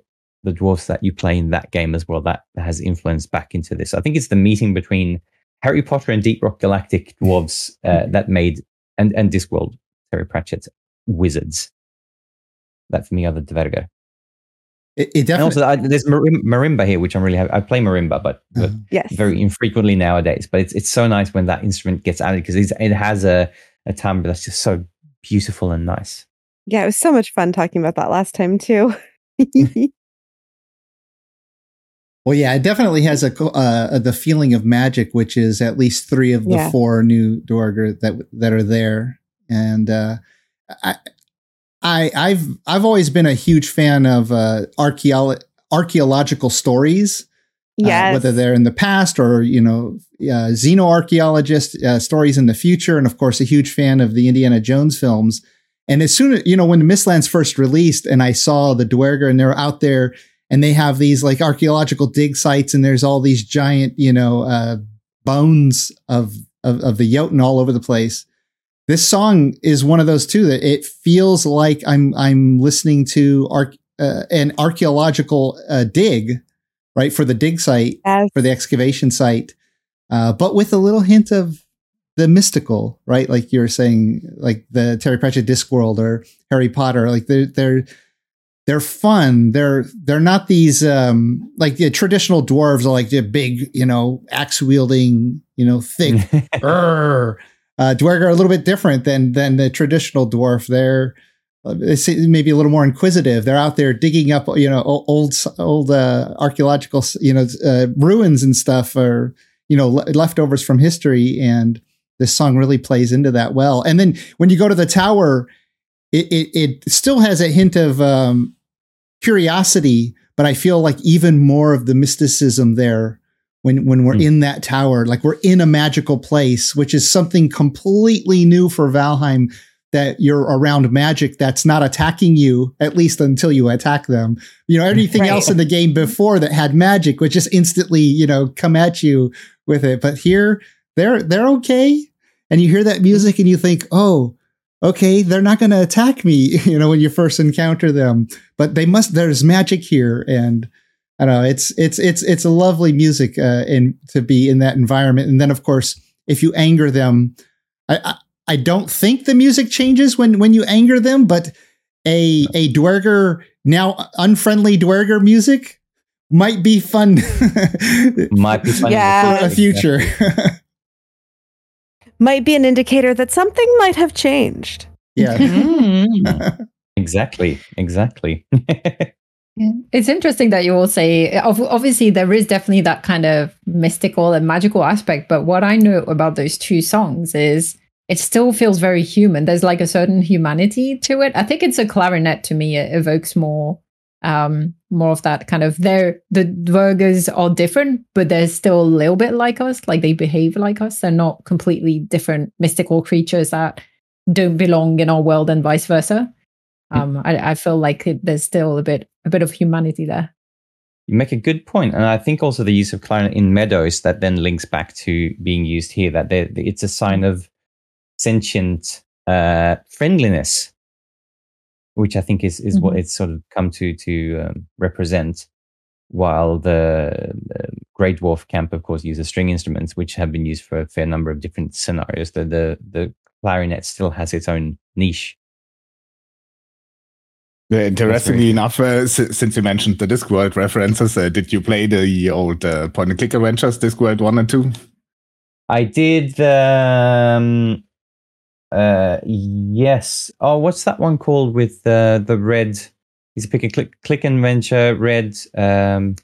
the dwarves that you play in that game as well that has influence back into this. I think it's the meeting between Harry Potter and Deep Rock Galactic dwarves uh, that made and and Discworld Terry Pratchett wizards. That for me are the Dverga. It, it definitely. And also, there's marimba here, which I'm really happy. I play marimba, but, but yes. very infrequently nowadays. But it's it's so nice when that instrument gets added because it has a, a timbre that's just so beautiful and nice. Yeah, it was so much fun talking about that last time too. Well, yeah, it definitely has a uh, the feeling of magic, which is at least three of the yeah. four new Dvorger that that are there, and uh, I. I, I've I've always been a huge fan of uh, archeolo- archaeological stories, yes. uh, whether they're in the past or, you know, uh, xenoarchaeologist uh, stories in the future. And, of course, a huge fan of the Indiana Jones films. And as soon as, you know, when the Mistlands first released and I saw the Dwerger and they're out there and they have these like archaeological dig sites and there's all these giant, you know, uh, bones of, of, of the Jotun all over the place. This song is one of those too that it feels like I'm I'm listening to arc, uh, an archaeological uh, dig, right, for the dig site, yes. for the excavation site, uh, but with a little hint of the mystical, right? Like you were saying, like the Terry Pratchett Discworld or Harry Potter, like they're they're they're fun. They're they're not these um, like the traditional dwarves are like the big, you know, axe wielding, you know, thick. Uh, Dwerg are a little bit different than than the traditional dwarf. They're maybe a little more inquisitive. They're out there digging up, you know, old old uh, archaeological, you know, uh, ruins and stuff, or you know, le- leftovers from history. And this song really plays into that well. And then when you go to the tower, it it, it still has a hint of um, curiosity, but I feel like even more of the mysticism there. When when we're mm. in that tower, like we're in a magical place, which is something completely new for Valheim, that you're around magic that's not attacking you, at least until you attack them. You know, anything right. else in the game before that had magic would just instantly, you know, come at you with it. But here, they're they're okay. And you hear that music and you think, oh, okay, they're not going to attack me, you know, when you first encounter them. But they must, there's magic here. And I don't know, it's it's it's it's a lovely music uh, in to be in that environment. And then, of course, if you anger them, I, I I don't think the music changes when when you anger them, but a a Dwerger, now unfriendly Dwerger music might be fun. Might be fun yeah. for a future. Might be an indicator that something might have changed. Yeah. Mm. Exactly. Exactly. It's interesting that you all say, obviously there is definitely that kind of mystical and magical aspect, but what I know about those two songs is it still feels very human. There's like a certain humanity to it. I think it's a clarinet to me. It evokes more um, more of that kind of, the Virgos are different, but they're still a little bit like us. Like they behave like us. They're not completely different mystical creatures that don't belong in our world and vice versa. Um, I, I feel like it, there's still a bit a bit of humanity there. You make a good point, and I think also the use of clarinet in Meadows that then links back to being used here. That they, it's a sign of sentient uh, friendliness, which I think is, is mm-hmm. what it's sort of come to to um, represent. While the, the Grey Dwarf camp, of course, uses string instruments, which have been used for a fair number of different scenarios. The the, the clarinet still has its own niche. Yeah, interestingly enough, uh, s- since you mentioned the Discworld references, uh, did you play the old uh, point-and-click adventures, Discworld one and two? I did. Um, uh, yes. Oh, what's that one called with uh, the red? He's a pick-and-click click adventure, red. Um,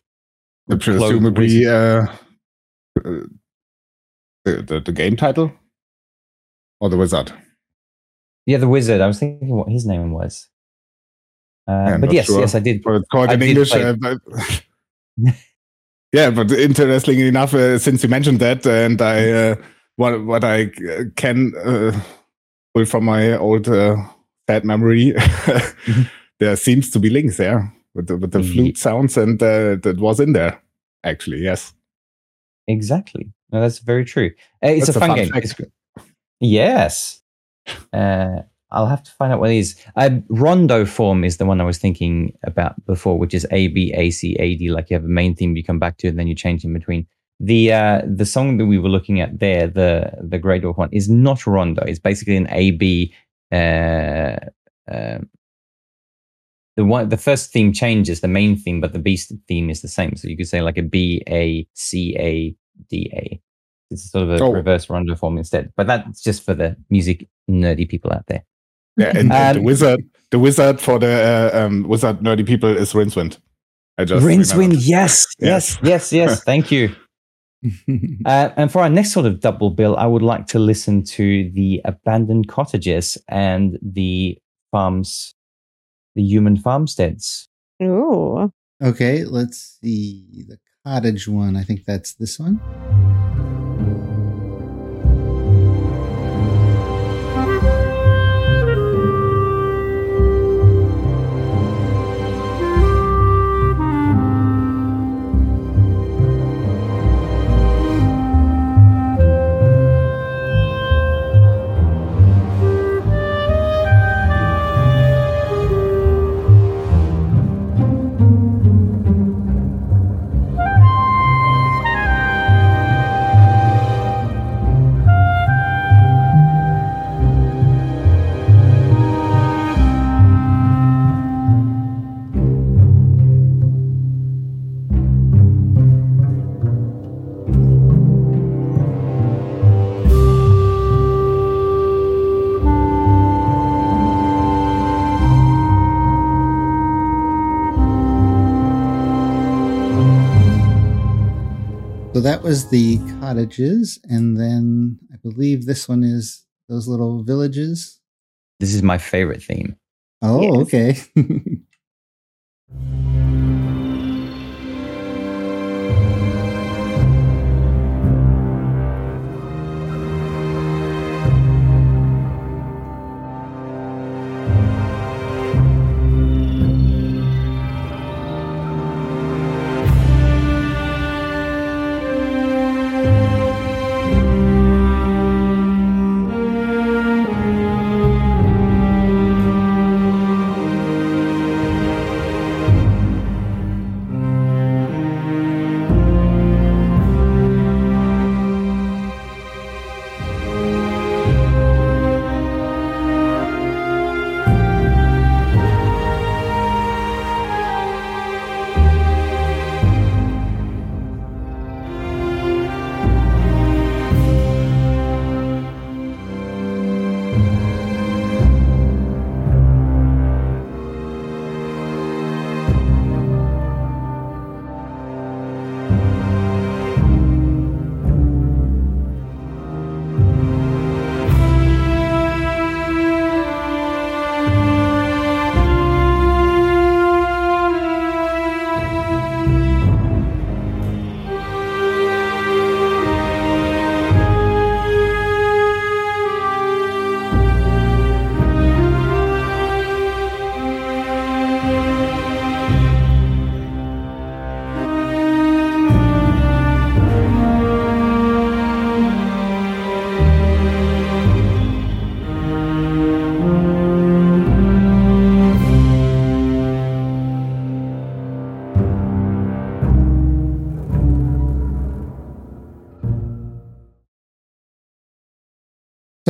presumably uh, the, the, the game title? Or the wizard? Yeah, the wizard. I was thinking what his name was. Uh, yeah, but yes, sure. yes, I did. Well, it's called I in English. Uh, but yeah, but interestingly enough, uh, since you mentioned that, and I, uh, what what I can uh, pull from my old uh, bad memory, there seems to be links there with the, with the mm-hmm. flute sounds, and uh, that was in there actually. Yes, exactly. No, that's very true. Uh, it's that's a fun, a fun game. It's... Yes. Uh, I'll have to find out what it is. Uh, rondo form is the one I was thinking about before, which is A, B, A, C, A, D. Like you have a main theme you come back to and then you change in between. The uh, the song that we were looking at there, the the Grey Dwarf one, is not rondo. It's basically an A, B. Uh, uh, the one, the first theme changes, the main theme, but the B theme is the same. So you could say like a B, A, C, A, D, A. It's sort of a oh. reverse rondo form instead. But that's just for the music nerdy people out there. Yeah, and um, the wizard, the wizard for the uh, um, wizard nerdy people is Rincewind. I just Rincewind, yes, yes, yes, yes, yes. Thank you. uh, and for our next sort of double bill, I would like to listen to the abandoned cottages and the farms, the human farmsteads. Oh, okay. Let's see the cottage one. I think that's this one. That was the cottages, and then I believe this one is those little villages. This is my favorite theme. Oh, yes. Okay.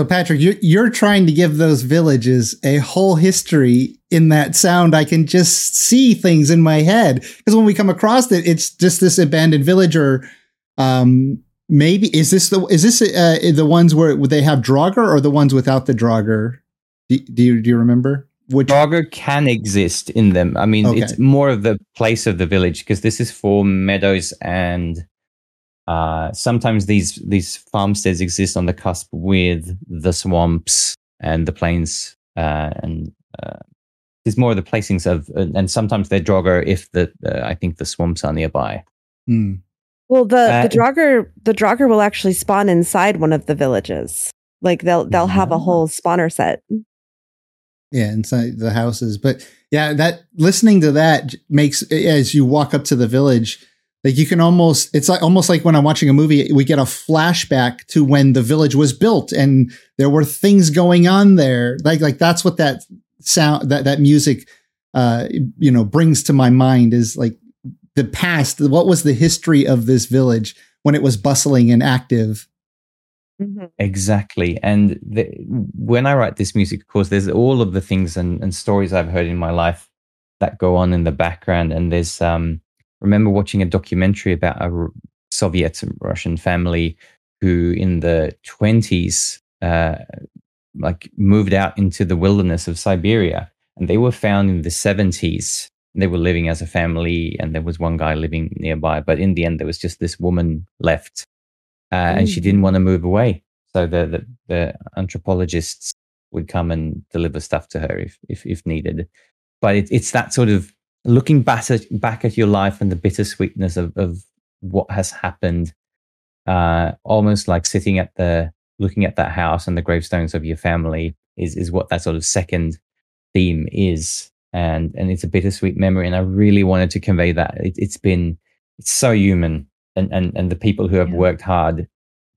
So, Patrik, you're, you're trying to give those villages a whole history in that sound. I can just see things in my head because when we come across it, it's just this abandoned village or um, maybe is this the is this uh, the ones where they have Draugr or the ones without the Draugr? Do, do you do you remember? Which Draugr can exist in them. I mean, okay. It's more of the place of the village because this is for meadows and. Uh, sometimes these these farmsteads exist on the cusp with the swamps and the plains, uh, and uh, there's more of the placings of, uh, and sometimes they're Draugr if the uh, I think the swamps are nearby. Mm. Well, the uh, the Draugr the Draugr will actually spawn inside one of the villages. Like they'll they'll have a whole spawner set. Yeah, inside the houses, but yeah, that listening to that makes as you walk up to the village. Like you can almost, it's like, almost like when I'm watching a movie, we get a flashback to when the village was built and there were things going on there. Like, like that's what that sound, that, that music, uh, you know, brings to my mind is like the past. What was the history of this village when it was bustling and active? Mm-hmm. Exactly. And the, when I write this music, of course, there's all of the things and, and stories I've heard in my life that go on in the background. And there's, um, remember watching a documentary about a Soviet Russian family who in the twenties uh, like moved out into the wilderness of Siberia, and they were found in the seventies. They were living as a family and there was one guy living nearby, but in the end there was just this woman left uh, mm. and she didn't want to move away. So the, the, the anthropologists would come and deliver stuff to her if, if, if needed. But it, it's that sort of looking back at, back at your life and the bittersweetness of, of what has happened, uh, almost like sitting at the, looking at that house and the gravestones of your family is, is what that sort of second theme is. And, and it's a bittersweet memory. And I really wanted to convey that. It, it's been, it's so human and, and, and the people who have yeah. worked hard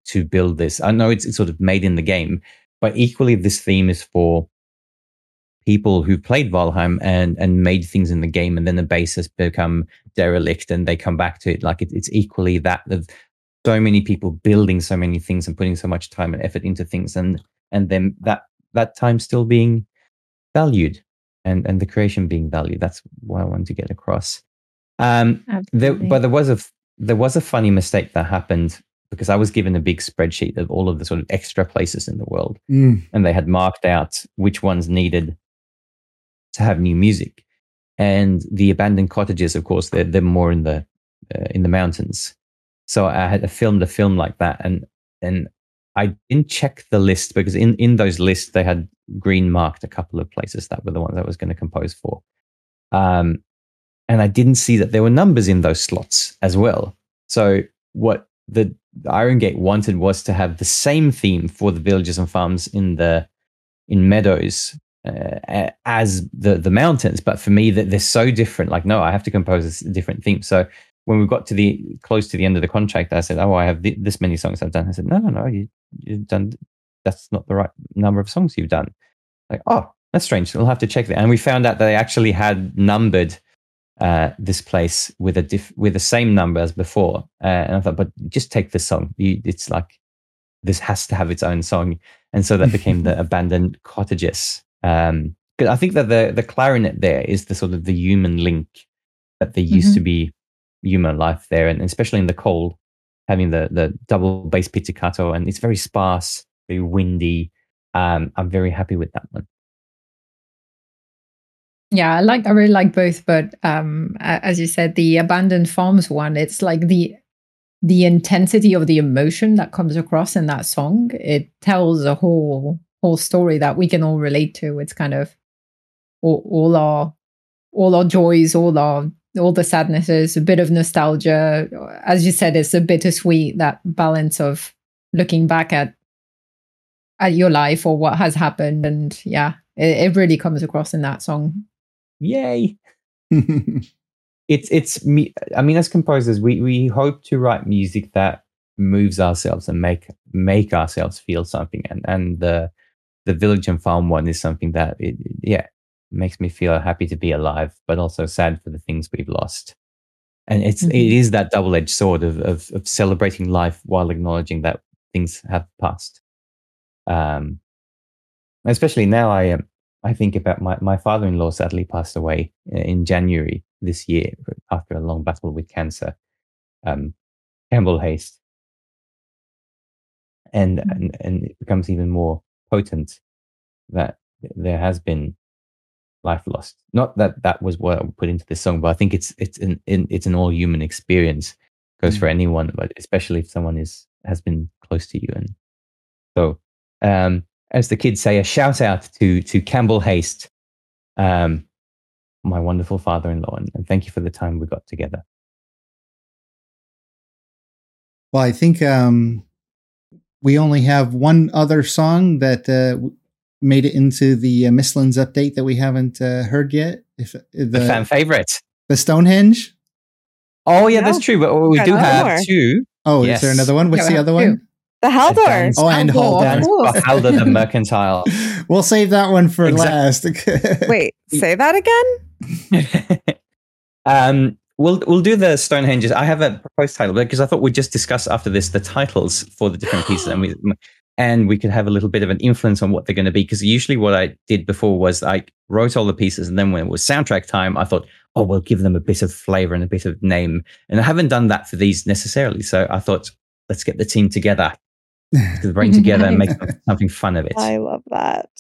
to build this. I know it's, it's sort of made in the game, but equally this theme is for people who played Valheim and, and made things in the game, and then the base has become derelict and they come back to it. Like it, it's equally that of so many people building so many things and putting so much time and effort into things, and and then that that time still being valued and, and the creation being valued. That's what I wanted to get across. Um, there, but there was a there was a funny mistake that happened because I was given a big spreadsheet of all of the sort of extra places in the world, mm. and they had marked out which ones needed to have new music, and the abandoned cottages, of course, they're, they're more in the uh, in the mountains. So I had filmed a film like that, and and I didn't check the list because in, in those lists they had green marked a couple of places that were the ones I was going to compose for, um, and I didn't see that there were numbers in those slots as well. So what the Iron Gate wanted was to have the same theme for the villages and farms in the in meadows. Uh, as the the mountains, but for me that they're so different. Like, no, I have to compose a different theme. So when we got to the close to the end of the contract, I said, "Oh, I have th- this many songs I've done." I said, "No, no, no, you, you've done. That's not the right number of songs you've done." Like, oh, that's strange. We'll have to check that. And we found out that they actually had numbered uh, this place with a diff- with the same number as before. Uh, and I thought, but just take this song. You, it's like this has to have its own song. And so that became the abandoned cottages. Um, cause I think that the, the clarinet there is the sort of the human link that there used mm-hmm. to be human life there. And especially in the cold, having the, the double bass pizzicato, and it's very sparse, very windy. Um, I'm very happy with that one. Yeah, I like, I really like both, but, um, as you said, the abandoned farms one, it's like the, the intensity of the emotion that comes across in that song. It tells a whole whole story that we can all relate to. It's kind of all, all our all our joys, all our all the sadnesses, a bit of nostalgia. As you said, it's a bittersweet, that balance of looking back at at your life or what has happened, and yeah, it, it really comes across in that song. Yay. it's it's me I mean, as composers, we we hope to write music that moves ourselves and make make ourselves feel something, and and the The village and farm one is something that, it, yeah, makes me feel happy to be alive, but also sad for the things we've lost. And it's mm-hmm. it is that double-edged sword of, of of celebrating life while acknowledging that things have passed. Um, especially now, I um, I think about my, my father-in-law sadly passed away in January this year after a long battle with cancer, um, Campbell Haste. And, mm-hmm. and and it becomes even more potent that there has been life lost. Not that that was what I put into this song, but I think it's it's an it's an all human experience. Goes mm-hmm. for anyone, but especially if someone is has been close to you. And so, um, as the kids say, a shout out to to Campbell Haste, um, my wonderful father-in-law, and, and thank you for the time we got together. Well, I think um, we only have one other song that uh, made it into the uh, Mistlands update that we haven't uh, heard yet. If the, the fan favorite, the Stonehenge. Oh yeah, no. That's true. But well, we do have more. Two. Oh, yes. Is there another one? What's yeah, the other two. One? The Haldor. Advanced, oh, and Haldor. Haldor the Mercantile. We'll save that one for exactly. last. Wait, say that again. um, we'll we'll do the Stonehenges. I have a proposed title because I thought we'd just discuss after this the titles for the different pieces, and we and we could have a little bit of an influence on what they're going to be. Because usually what I did before was I wrote all the pieces, and then when it was soundtrack time, I thought, oh, we'll give them a bit of flavor and a bit of name. And I haven't done that for these necessarily. So I thought, let's get the team together, get the brain together and make something fun of it. I love that.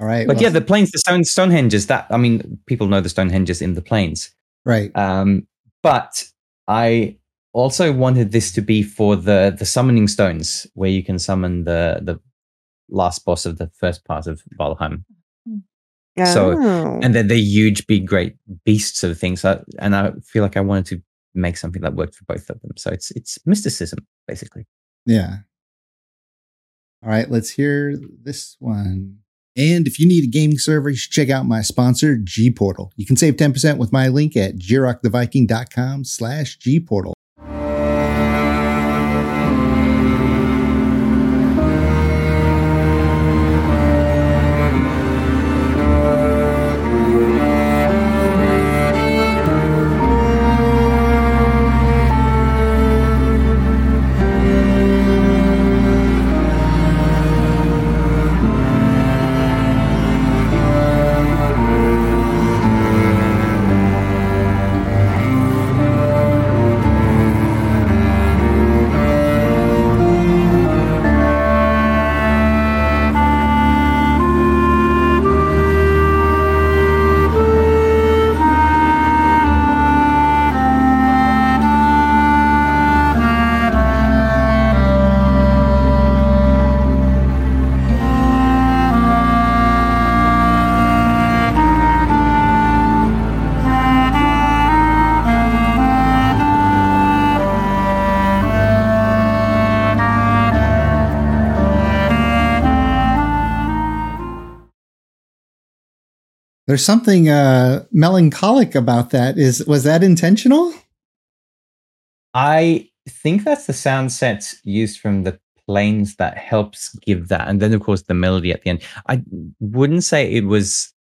All right. But well, yeah, the plains, the stone, Stonehenges, that, I mean, people know the Stonehenges in the plains. Right. Um, but I also wanted this to be for the, the summoning stones where you can summon the, the last boss of the first part of Valheim. So, oh. and then they're huge, big, great beasts of things. So, and I feel like I wanted to make something that worked for both of them. So it's it's mysticism, basically. Yeah. All right, let's hear this one. And if you need a gaming service, check out my sponsor, G-Portal. You can save ten percent with my link at jiroctheviking.com slash G-Portal. There's something uh, melancholic about that. Is was that intentional? I think that's the sound set used from the planes that helps give that, and then of course the melody at the end. I wouldn't say it was.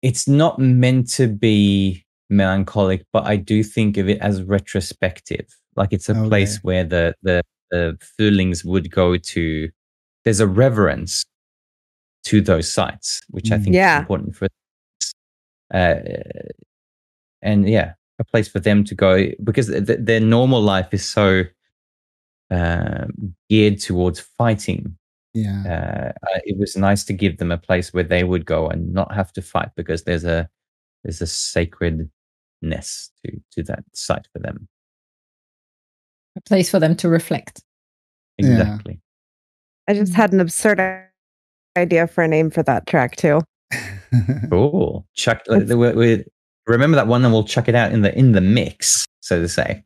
It's not meant to be melancholic, but I do think of it as retrospective. Like it's a okay. place where the the the feelings would go to. There's a reverence to those sites, which I think yeah. is important for uh and yeah a place for them to go, because th- their normal life is so uh, geared towards fighting. Yeah uh, it was nice to give them a place where they would go and not have to fight, because there's a there's a sacredness to to that site for them, a place for them to reflect. Exactly yeah. I just had an absurd idea for a name for that track too. Cool. Chuck. We're, we're, remember that one, and we'll chuck it out in the in the mix, so to say.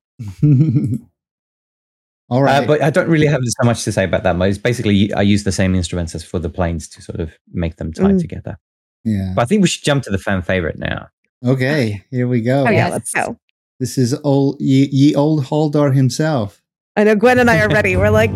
All right. Uh, but I don't really have so much to say about that. It's basically I use the same instruments as for the planes to sort of make them tie mm. together. Yeah. But I think we should jump to the fan favorite now. Okay. Here we go. Oh yeah. Let's go. This is old ye, ye old Haldor himself. I know. Gwen and I are ready. We're like.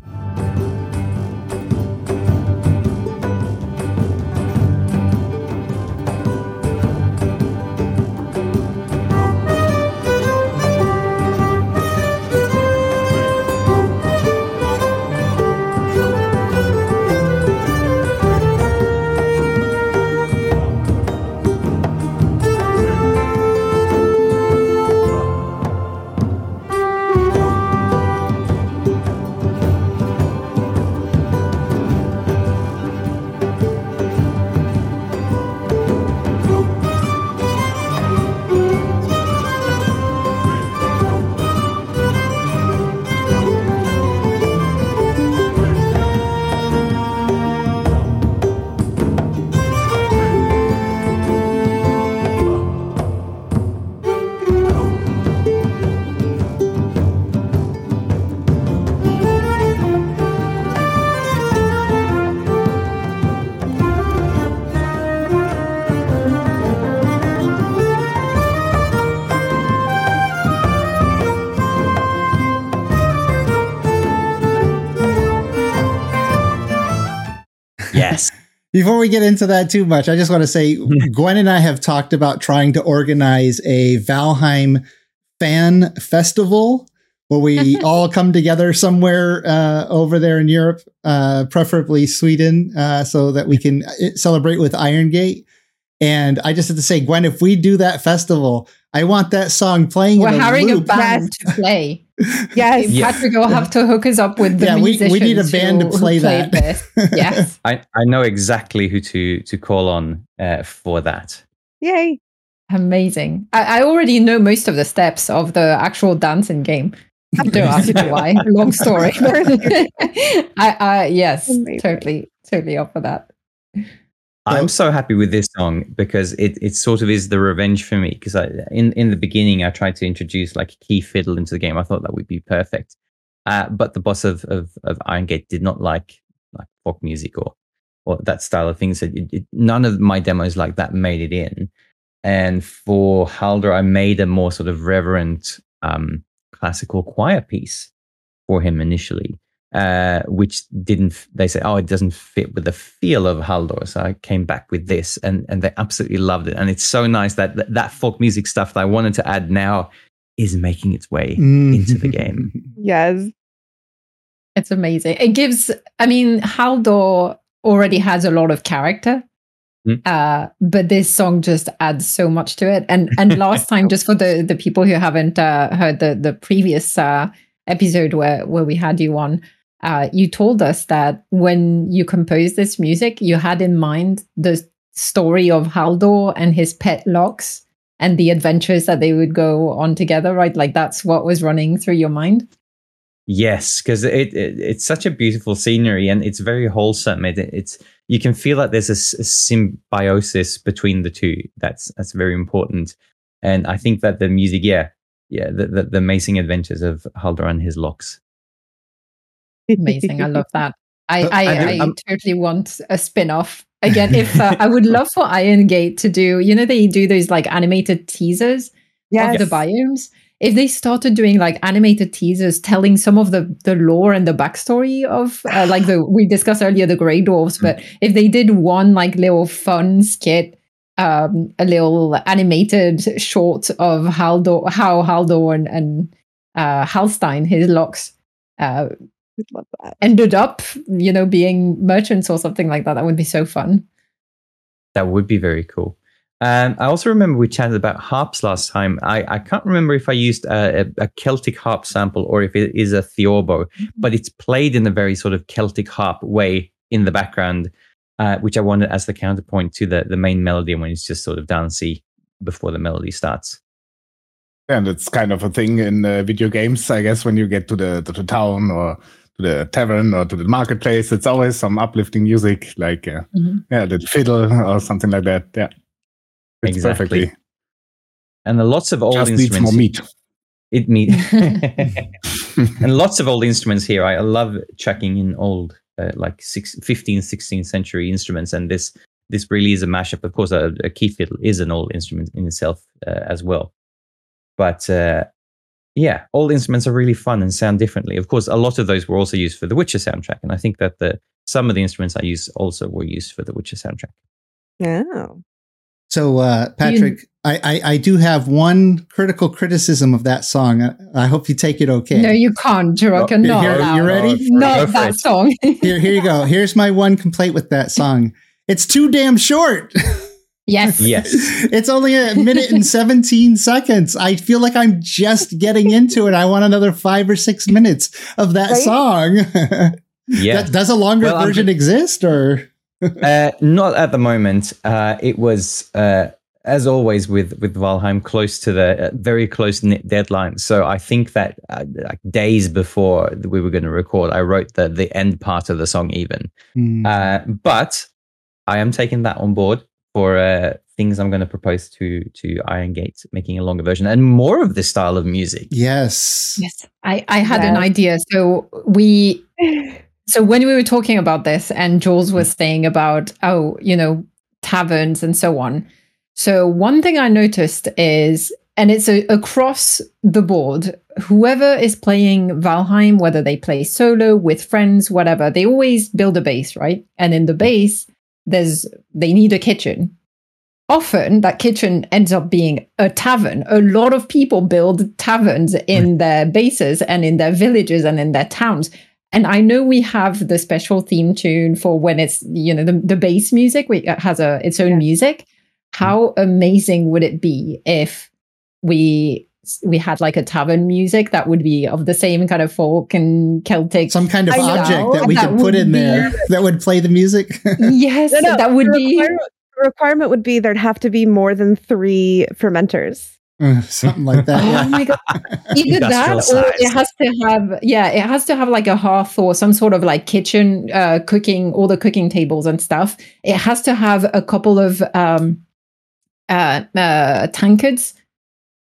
Before we get into that too much, I just want to say Gwen and I have talked about trying to organize a Valheim fan festival where we all come together somewhere uh, over there in Europe, uh, preferably Sweden, uh, so that we can celebrate with Iron Gate. And I just have to say, Gwen, if we do that festival, I want that song playing. We're in a hiring loop. A band to play. Yes, yeah. Patrik will have to hook us up with the yeah, musicians. We, we need a band who, to play that. This. Yes, I, I know exactly who to to call on uh, for that. Yay! Amazing. I, I already know most of the steps of the actual dancing game. Don't ask me why. Long story. I, I yes, amazing. totally, totally up for that. I'm so happy with this song because it, it sort of is the revenge for me, because I in, in the beginning I tried to introduce like a key fiddle into the game. I thought that would be perfect. Uh, but the boss of, of, of Iron Gate did not like like folk music or or that style of things. It, it, none of my demos like that made it in. And for Haldor, I made a more sort of reverent um, classical choir piece for him initially. Uh, which didn't, they say, oh, it doesn't fit with the feel of Haldor. So I came back with this, and, and they absolutely loved it. And it's so nice that that, that folk music stuff that I wanted to add now is making its way mm. into the game. Yes. It's amazing. It gives, I mean, Haldor already has a lot of character, mm. uh, but this song just adds so much to it. And and last time, just for the, the people who haven't uh, heard the, the previous uh, episode where, where we had you on, Uh, you told us that when you composed this music, you had in mind the story of Haldor and his pet Lox and the adventures that they would go on together, right? Like that's what was running through your mind? Yes, because it, it it's such a beautiful scenery and it's very wholesome. It, it's you can feel like there's a, a symbiosis between the two. That's that's very important. And I think that the music, yeah, yeah, the, the, the amazing adventures of Haldor and his Lox. Amazing. I love that. I, I, I, I totally want a spin-off. Again, if uh, I would love for Iron Gate to do, you know, they do those like animated teasers yes. of the biomes. If they started doing like animated teasers telling some of the, the lore and the backstory of uh, like the, we discussed earlier, the Grey Dwarves, but if they did one like little fun skit, um, a little animated short of Haldor, how Haldor and, and uh, Halstein, his Lox, uh, love that. Ended up, you know, being merchants or something like that. That would be so fun. That would be very cool. Um, I also remember we chatted about harps last time. I, I can't remember if I used a, a, a Celtic harp sample or if it is a theorbo, mm-hmm. but it's played in a very sort of Celtic harp way in the background, uh, which I wanted as the counterpoint to the, the main melody when it's just sort of dancey before the melody starts. And it's kind of a thing in uh, video games, I guess, when you get to the to the town or the tavern or to the marketplace, it's always some uplifting music, like uh, mm-hmm. yeah, the fiddle or something like that. Yeah, it's exactly. Perfectly. And the lots of old just instruments. Needs more meat. It needs and lots of old instruments here. I love chucking in old, uh, like six, fifteenth, sixteenth century instruments, and this this really is a mashup. Of course, a, a key fiddle is an old instrument in itself uh, as well, but. Uh, Yeah, all instruments are really fun and sound differently. Of course, a lot of those were also used for the Witcher soundtrack, and I think that the some of the instruments I used also were used for the Witcher soundtrack. Oh. So, uh, Patrik, you... I, I, I do have one critical criticism of that song. I, I hope you take it okay. No, you can't, Jiroc. Well, no, here, no, you ready? No, not that song. here, here you go. Here's my one complaint with that song. It's too damn short. Yes. Yes. It's only a minute and seventeen seconds. I feel like I'm just getting into it. I want another five or six minutes of that right? song. Yeah. Does, does a longer well, version I'm, exist or? uh, not at the moment. Uh, it was, uh, as always with, with Valheim, close to the uh, very close knit deadline. So I think that uh, like days before we were going to record, I wrote the, the end part of the song even. Mm. Uh, but I am taking that on board. For uh, things I'm going to propose to to Iron Gate, making a longer version and more of this style of music. Yes. Yes. I, I had yeah. an idea. So we, so when we were talking about this and Jules was saying about, oh, you know, taverns and so on. So one thing I noticed is, and it's a, across the board, whoever is playing Valheim, whether they play solo, with friends, whatever, they always build a base, right? And in the base, there's they need a kitchen. Often that kitchen ends up being a tavern. A lot of people build taverns in right. their bases and in their villages and in their towns. And I know we have the special theme tune for when it's, you know, the, the bass music, we, it has a, its own yeah. music. How amazing would it be if we we had like a tavern music that would be of the same kind of folk and Celtic. Some kind of I object know, that we that could put in be, there that would play the music. Yes, no, no, that would be... requirement would be there'd have to be more than three fermenters. Uh, something like that. Yeah. Oh my god. Either that or size. it has to have yeah, it has to have like a hearth or some sort of like kitchen uh cooking, all the cooking tables and stuff. It has to have a couple of um uh, uh tankards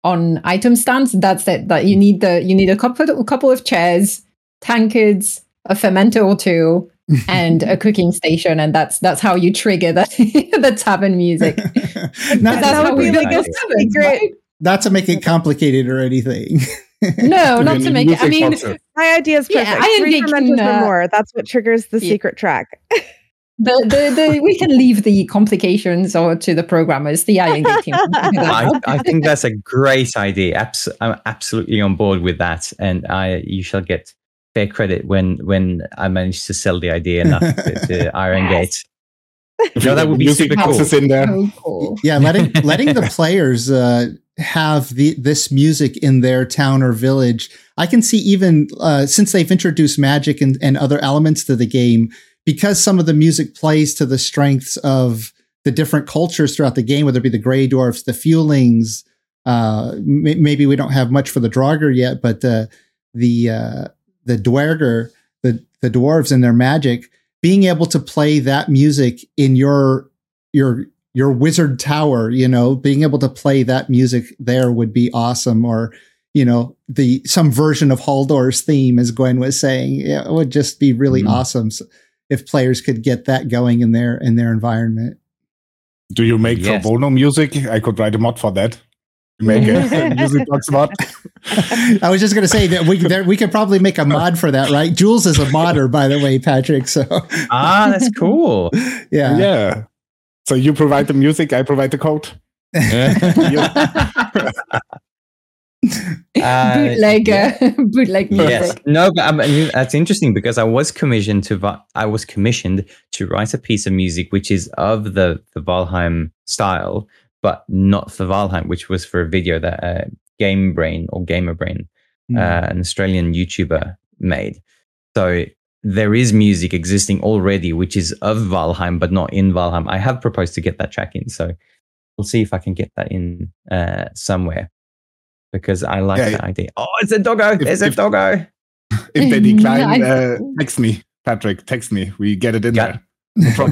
on item stands. That's it. That you need the you need a couple a couple of chairs, tankards, a fermenter or two. and a cooking station, and that's that's how you trigger that the tavern music. Not that's how we like tavern, right? Not to make it complicated or anything. No, not to make it. I mean, also. my idea is perfect. Yeah, I Three fermenters uh, or more. That's what triggers the yeah. secret track. The, the, the, we can leave the complications or to the programmers, the Iron Gate team. I, I think that's a great idea. Abs- I'm absolutely on board with that, and I you shall get fair credit when when I managed to sell the idea enough to Iron Gate. No, that would be super cool. In there. So cool. Yeah, letting letting the players uh, have the this music in their town or village. I can see even uh, since they've introduced magic and, and other elements to the game, because some of the music plays to the strengths of the different cultures throughout the game, whether it be the Grey Dwarfs, the Fuelings. Uh, m- maybe we don't have much for the Draugr yet, but uh, the... Uh, the Dwerger, the, the dwarves and their magic, being able to play that music in your your your wizard tower, you know, being able to play that music there would be awesome. Or, you know, the some version of Haldor's theme, as Gwen was saying, it would just be really mm-hmm. awesome if players could get that going in their in their environment. Do you make yes. pro bono music? I could write a mod for that. Make a music box mod. I was just going to say that we there, we could probably make a mod for that, right? Jules is a modder, by the way, Patrik. So ah, that's cool. Yeah, yeah. So you provide the music, I provide the code. uh, bootleg, yeah. uh, bootleg music. Yes. No, but um, that's interesting because I was commissioned to vi- I was commissioned to write a piece of music which is of the the Valheim style, but not for Valheim, which was for a video that uh, Game Brain or Gamer Brain, mm. uh, an Australian YouTuber, made. So there is music existing already, which is of Valheim, but not in Valheim. I have proposed to get that track in, so we'll see if I can get that in uh, somewhere because I like yeah, that idea. Oh, it's a doggo! If, There's if, a doggo! If they decline, uh, text me, Patrik. Text me. We get it in yeah. there. We'll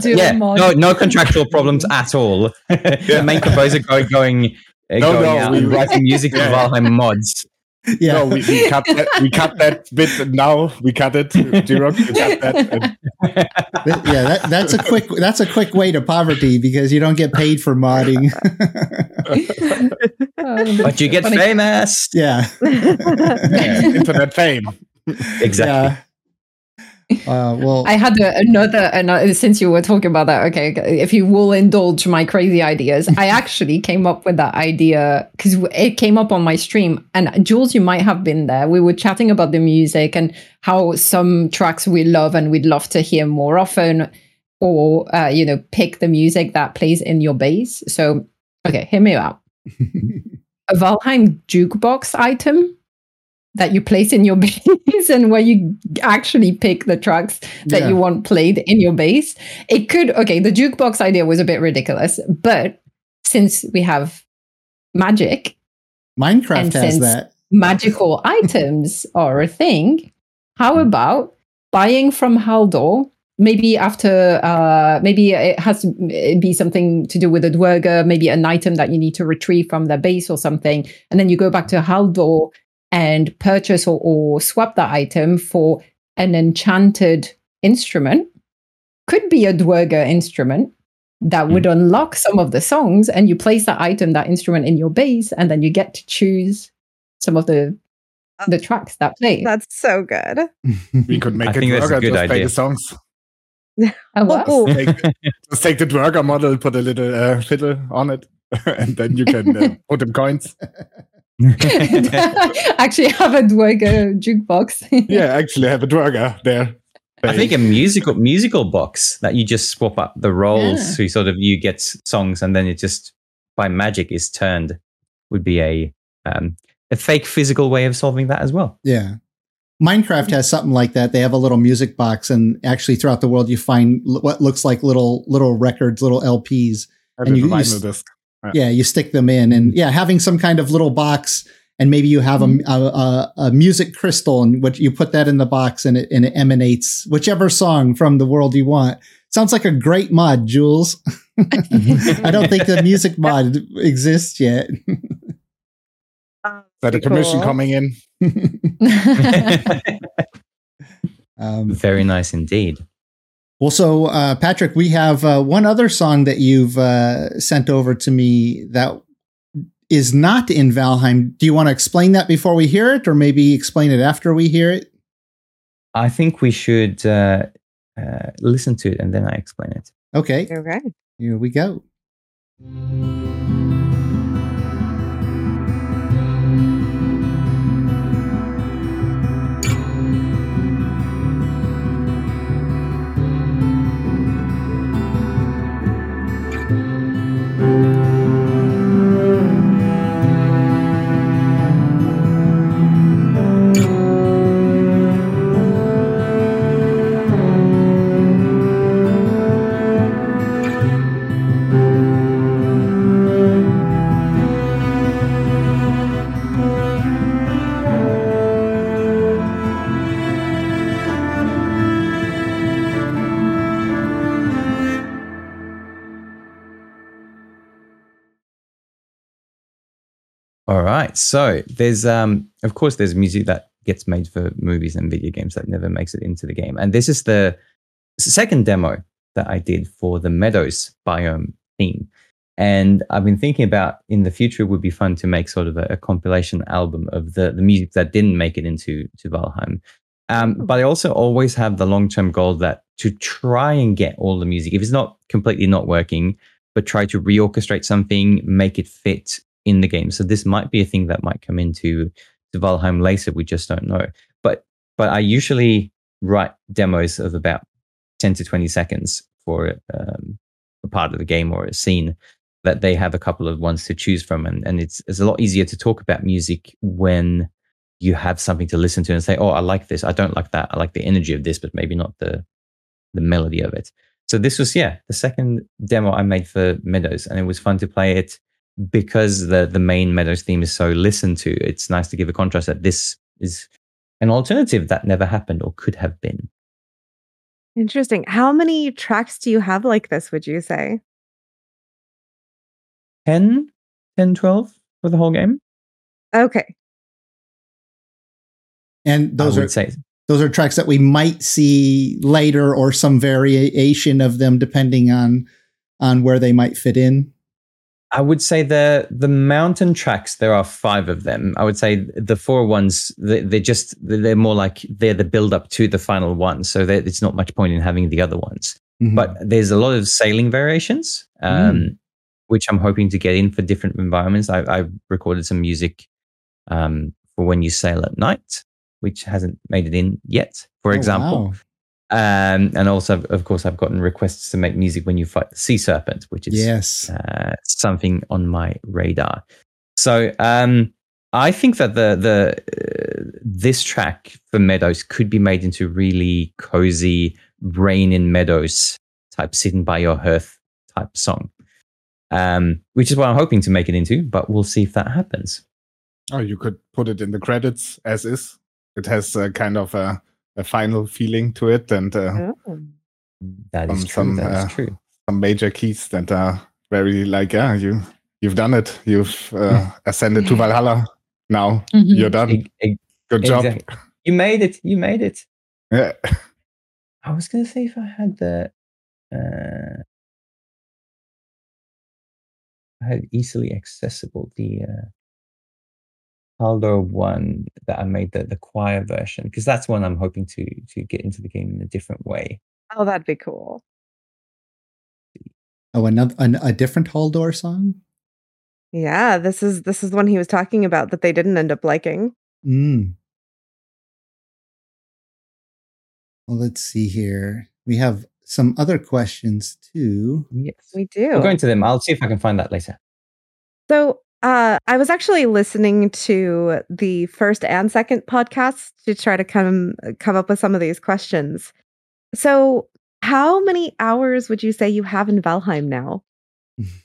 do yeah. no, no contractual problems at all. Yeah. The main composer go, going, uh, no, going no, out we, and writing music for yeah. Valheim mods. Yeah, no, we, we cut that. We cut that bit now. We cut it. Jiroc, we cut that. yeah, that, that's a quick. That's a quick way to poverty because you don't get paid for modding, um, but you get funny. famous. Yeah. yeah, internet fame. Exactly. Yeah. Uh, well, I had a, another, another, since you were talking about that, okay, if you will indulge my crazy ideas, I actually came up with that idea because it came up on my stream. And Jules, you might have been there. We were chatting about the music and how some tracks we love and we'd love to hear more often, or, uh, you know, pick the music that plays in your bass. So, okay, hear me out. A Valheim jukebox item that you place in your bass and where you actually pick the tracks that yeah. you want played in your bass. It could, okay, the jukebox idea was a bit ridiculous, but since we have magic, Minecraft and has since that. Magical items are a thing. How about buying from Haldor? Maybe after, uh, maybe it has to be something to do with a Dwerger, maybe an item that you need to retrieve from their base or something. And then you go back to Haldor and purchase or, or swap the item for an enchanted instrument. Could be a Dwerger instrument that would mm. unlock some of the songs, and you place that item, that instrument in your bass, and then you get to choose some of the the tracks that play. That's so good. We could make I a Dwerger just idea. Play the songs. I was. Take, just take the Dwerger model, put a little uh, fiddle on it, and then you can uh, put them coins. Actually, have a Dwerger jukebox. Yeah, actually, have a Dwerger there. I think a musical musical box that you just swap up the roles, yeah. So you sort of you get songs, and then it just by magic is turned. Would be a um, a fake physical way of solving that as well. Yeah. Minecraft has something like that. They have a little music box, and actually throughout the world you find l- what looks like little little records, little L Ps, and you, you st- yeah. yeah, you stick them in, and yeah, having some kind of little box, and maybe you have mm-hmm. a, a a music crystal, and what you put that in the box, and it and it emanates whichever song from the world you want. Sounds like a great mod, Jules. I don't think the music mod exists yet. Is that a commission cool. coming in? um, Very nice indeed. Well, so uh, Patrik, we have uh, one other song that you've uh, sent over to me that is not in Valheim. Do you want to explain that before we hear it, or maybe explain it after we hear it? I think we should uh, uh, listen to it and then I explain it. Okay. Okay. Here we go. All right, so there's, um, of course, there's music that gets made for movies and video games that never makes it into the game. And this is the second demo that I did for the Meadows biome theme. And I've been thinking about in the future, it would be fun to make sort of a, a compilation album of the, the music that didn't make it into to Valheim. Um, but I also always have the long-term goal that to try and get all the music, if it's not completely not working, but try to reorchestrate something, make it fit in the game. So this might be a thing that might come into to Valheim later. We just don't know. But but I usually write demos of about ten to twenty seconds for um, a part of the game or a scene that they have a couple of ones to choose from. And, and it's, it's a lot easier to talk about music when you have something to listen to and say, oh, I like this. I don't like that. I like the energy of this, but maybe not the the melody of it. So this was, yeah, the second demo I made for Meadows, and it was fun to play it. Because the, the main Meadows theme is so listened to, it's nice to give a contrast that this is an alternative that never happened or could have been. Interesting. How many tracks do you have like this, would you say? ten, twelve for the whole game. Okay. And those are say. those are tracks that we might see later or some variation of them depending on on where they might fit in. I would say the the mountain tracks, there are five of them. I would say the four ones, they, they're just, they're more like, they're the build up to the final one. So it's not much point in having the other ones. Mm-hmm. But there's a lot of sailing variations, um, mm. which I'm hoping to get in for different environments. I, I recorded some music um, for when you sail at night, which hasn't made it in yet, for oh, example. Wow. Um, and also, of course, I've gotten requests to make music when you fight the sea serpent, which is yes. uh, something on my radar. So um, I think that the the uh, this track for Meadows could be made into really cozy rain in meadows type, sitting by your hearth type song, um, which is what I'm hoping to make it into. But we'll see if that happens. Oh, you could put it in the credits as is. It has a kind of a. A final feeling to it, and uh, oh. that is some, true. Some, that uh, is true. Some major keys that are very like, yeah, you you've done it. You've uh, ascended to Valhalla. Now mm-hmm. you're done. E- Good exactly. job. You made it. You made it. Yeah. I was gonna say if I had the, uh, I had easily accessible the. Uh, Haldor one that I made the, the choir version, because that's one I'm hoping to to get into the game in a different way. Oh, that'd be cool. Oh, another an, a different Haldor song? Yeah, this is this is the one he was talking about that they didn't end up liking. Mm. Well, let's see here. We have some other questions too. Yes, we do. I'm going to them. I'll see if I can find that later. So uh, I was actually listening to the first and second podcasts to try to come come up with some of these questions. So how many hours would you say you have in Valheim now?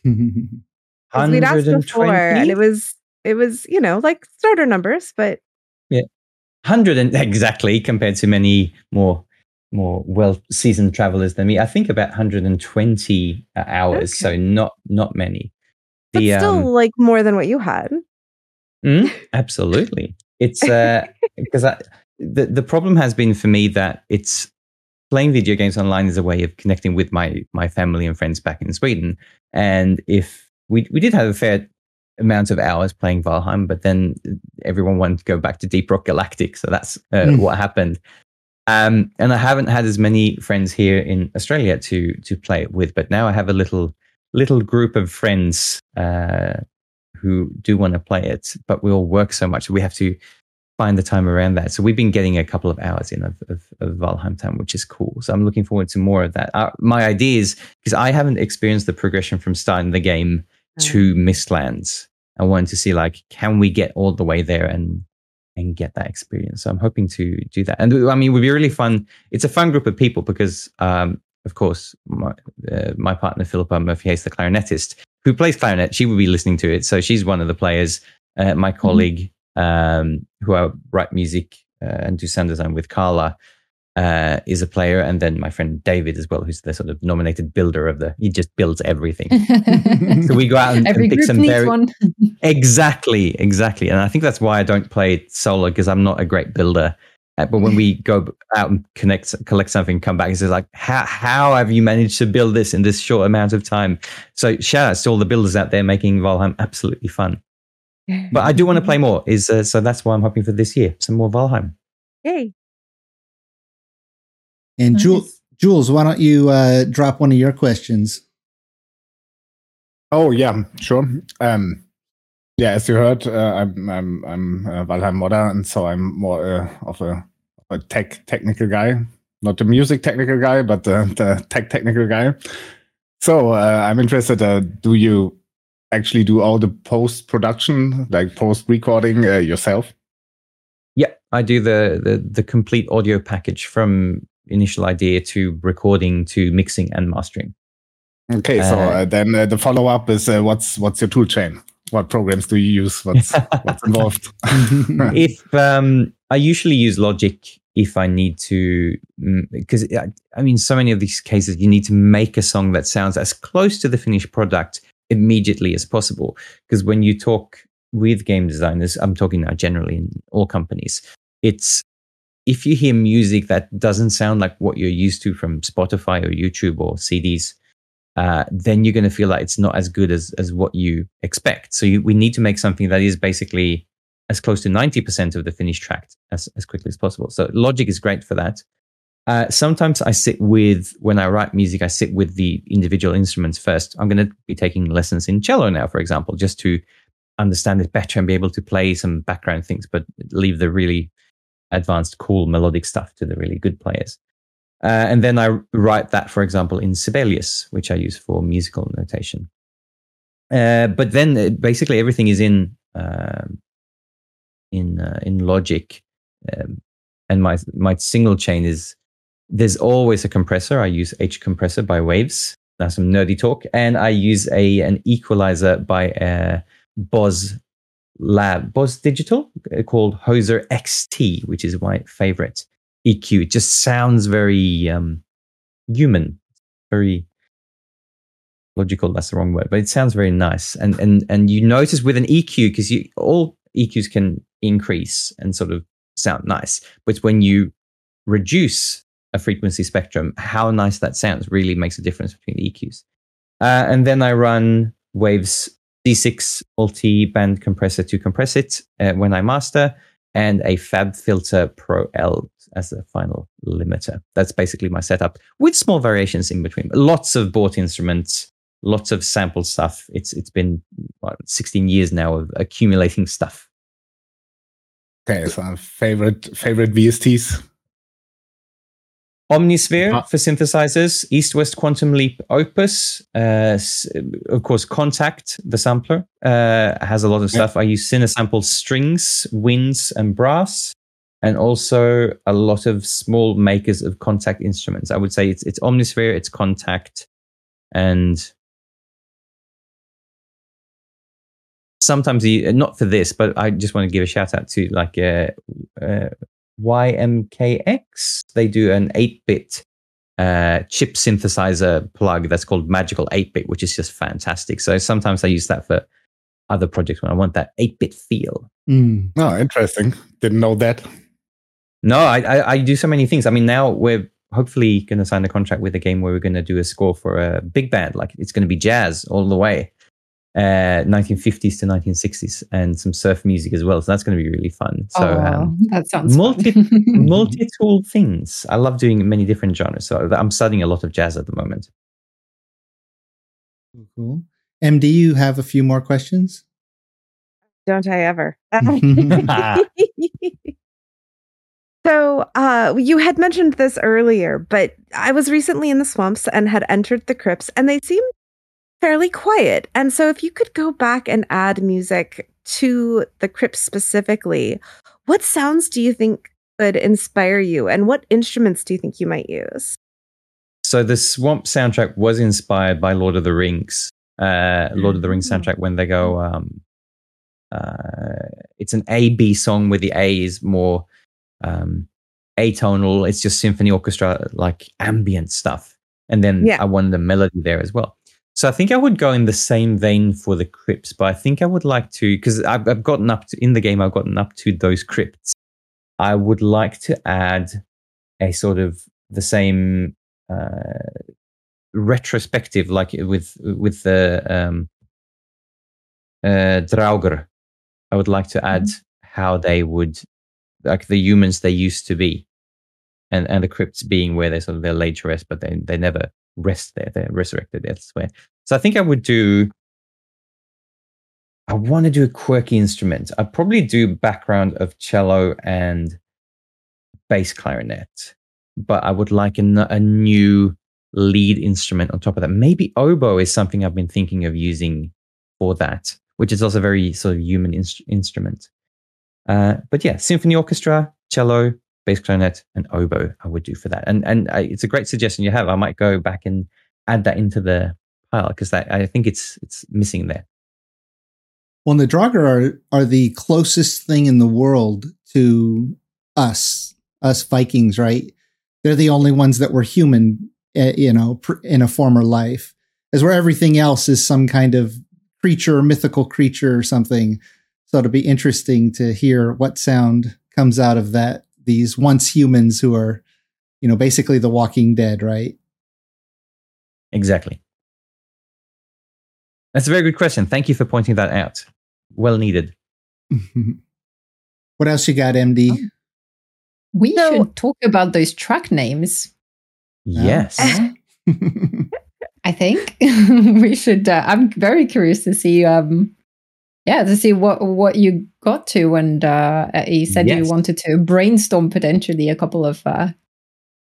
We'd asked before, and it was it was you know like starter numbers, but yeah, hundred and exactly compared to many more more well seasoned travelers than me. I think about hundred and twenty hours, okay. So not not many. But the, still, um, like more than what you had. Mm, absolutely, it's uh because I the the problem has been for me that it's playing video games online is a way of connecting with my my family and friends back in Sweden, and if We we did have a fair amount of hours playing Valheim, but then everyone wanted to go back to Deep Rock Galactic, so that's uh, mm. what happened. Um, and I haven't had as many friends here in Australia to to play it with, but now I have a little little group of friends uh, who do want to play it, but we all work so much that we have to find the time around that. So we've been getting a couple of hours in of, of, of Valheim time, which is cool. So I'm looking forward to more of that. Uh, my idea is, because I haven't experienced the progression from starting the game to Mistlands. I wanted to see, like, can we get all the way there and and get that experience? So I'm hoping to do that. And I mean, it would be really fun. It's a fun group of people because, um, of course, my, uh, my partner, Philippa Murphy, is the clarinetist who plays clarinet. She will be listening to it. So she's one of the players. Uh, my colleague, mm-hmm. um, who I write music uh, and do sound design with, Carla, uh, is a player. And then my friend David as well, who's the sort of nominated builder of the, he just builds everything. So we go out and, Every and pick some very, one. exactly, exactly. And I think that's why I don't play it solo, because I'm not a great builder. Uh, but when we go out and connect, collect something, come back and say like, how, how have you managed to build this in this short amount of time? So shout out to all the builders out there making Valheim absolutely fun. But I do want to play more is, uh, so that's why I'm hoping for this year, some more Valheim. Yay. And nice. Jules, Jules, why don't you uh, drop one of your questions? Oh yeah, sure. Um, yeah, as you heard, uh, I'm I'm I'm a Valheim modder, and so I'm more uh, of a, a tech technical guy, not the music technical guy, but the, the tech technical guy. So uh, I'm interested. Uh, do you actually do all the post production, like post recording, uh, yourself? Yeah, I do the, the the complete audio package from initial idea to recording to mixing and mastering. Okay, uh, so uh, then uh, the follow up is uh, what's what's your tool chain? What programs do you use? What's what's involved? if um, I usually use Logic if I need to, because I, I mean, so many of these cases you need to make a song that sounds as close to the finished product immediately as possible. Because when you talk with game designers, I'm talking now generally in all companies, it's if you hear music that doesn't sound like what you're used to from Spotify or YouTube or C Ds, uh, then you're going to feel like it's not as good as as what you expect. So you, we need to make something that is basically as close to ninety percent of the finished track as, as quickly as possible. So Logic is great for that. Uh, sometimes I sit with, when I write music, I sit with the individual instruments first. I'm going to be taking lessons in cello now, for example, just to understand it better and be able to play some background things, but leave the really advanced, cool, melodic stuff to the really good players. Uh, and then I write that, for example, in Sibelius, which I use for musical notation. Uh, but then it, basically everything is in uh, in uh, in Logic. Um, and my my single chain is, there's always a compressor. I use H compressor by Waves. That's some nerdy talk. And I use a an equalizer by uh, Boz Lab, Boz Digital, called Hoser X T, which is my favorite E Q. It just sounds very um, human, very logical. That's the wrong word, but it sounds very nice. And and and you notice with an E Q, because you all E Qs can increase and sort of sound nice, but when you reduce a frequency spectrum, how nice that sounds really makes a difference between the E Qs. Uh, and then I run Waves D six multi-band compressor to compress it uh, when I master, and a Fab Filter Pro L as a final limiter. That's basically my setup with small variations in between. Lots of bought instruments, lots of sample stuff. It's It's been what, sixteen years now of accumulating stuff. Okay, so favorite favorite V S Ts? Omnisphere ah. for synthesizers, East-West Quantum Leap Opus, uh, of course, Contact, the sampler, uh, has a lot of stuff. Yeah. I use Cinesample strings, winds, and brass, and also a lot of small makers of Contact instruments. I would say it's, it's Omnisphere, it's Contact, and sometimes, you, not for this, but I just want to give a shout out to like uh, uh, Y M K X. They do an eight-bit uh, chip synthesizer plug that's called Magical eight-bit, which is just fantastic. So sometimes I use that for other projects when I want that eight-bit feel. Mm. Oh, interesting. Didn't know that. No, I, I, I do so many things. I mean, now we're hopefully going to sign a contract with a game where we're going to do a score for a big band. Like, it's going to be jazz all the way. Uh, nineteen fifties to nineteen sixties, and some surf music as well. So that's going to be really fun. So oh, um, that sounds multi multi-tool things. I love doing many different genres. So I'm studying a lot of jazz at the moment. Cool. M D, you have a few more questions? Don't I ever? So uh, you had mentioned this earlier, but I was recently in the swamps and had entered the crypts, and they seemed fairly quiet. And so if you could go back and add music to the crypt specifically, what sounds do you think could inspire you, and what instruments do you think you might use? So the swamp soundtrack was inspired by Lord of the Rings. Uh, Lord of the Rings soundtrack, when they go, um, uh, it's an A B song where the A is more um, atonal. It's just symphony orchestra, like ambient stuff. And then yeah. I wanted a melody there as well. So I think I would go in the same vein for the crypts, but I think I would like to, because I've, I've gotten up to, in the game, I've gotten up to those crypts. I would like to add a sort of the same uh, retrospective, like with with the um, uh, Draugr. I would like to add how they would, like the humans they used to be, and, and the crypts being where they sort of they're laid to rest, but they they never rest there, they're resurrected elsewhere. So I think I would do, I want to do a quirky instrument. I'd probably do background of cello and bass clarinet, but I would like a, a new lead instrument on top of that. Maybe oboe is something I've been thinking of using for that, which is also a very sort of human inst- instrument. Uh, but yeah, symphony orchestra, cello, bass clarinet, and oboe I would do for that. And and I, it's a great suggestion you have. I might go back and add that into the pile, because I think it's it's missing there. Well, the Draugr are, are the closest thing in the world to us, us Vikings, right? They're the only ones that were human, uh, you know, pr- in a former life, as where everything else is some kind of creature, mythical creature or something. So it'll be interesting to hear what sound comes out of that. These once humans who are, you know, basically the Walking Dead, right? Exactly. That's a very good question. Thank you for pointing that out. Well needed. What else you got, M D? Oh. We so, should talk about those track names. Yes. Uh, I think we should. Uh, I'm very curious to see. Um, Yeah, to see what, what you got to, and uh, you said yes. you wanted to brainstorm potentially a couple of uh,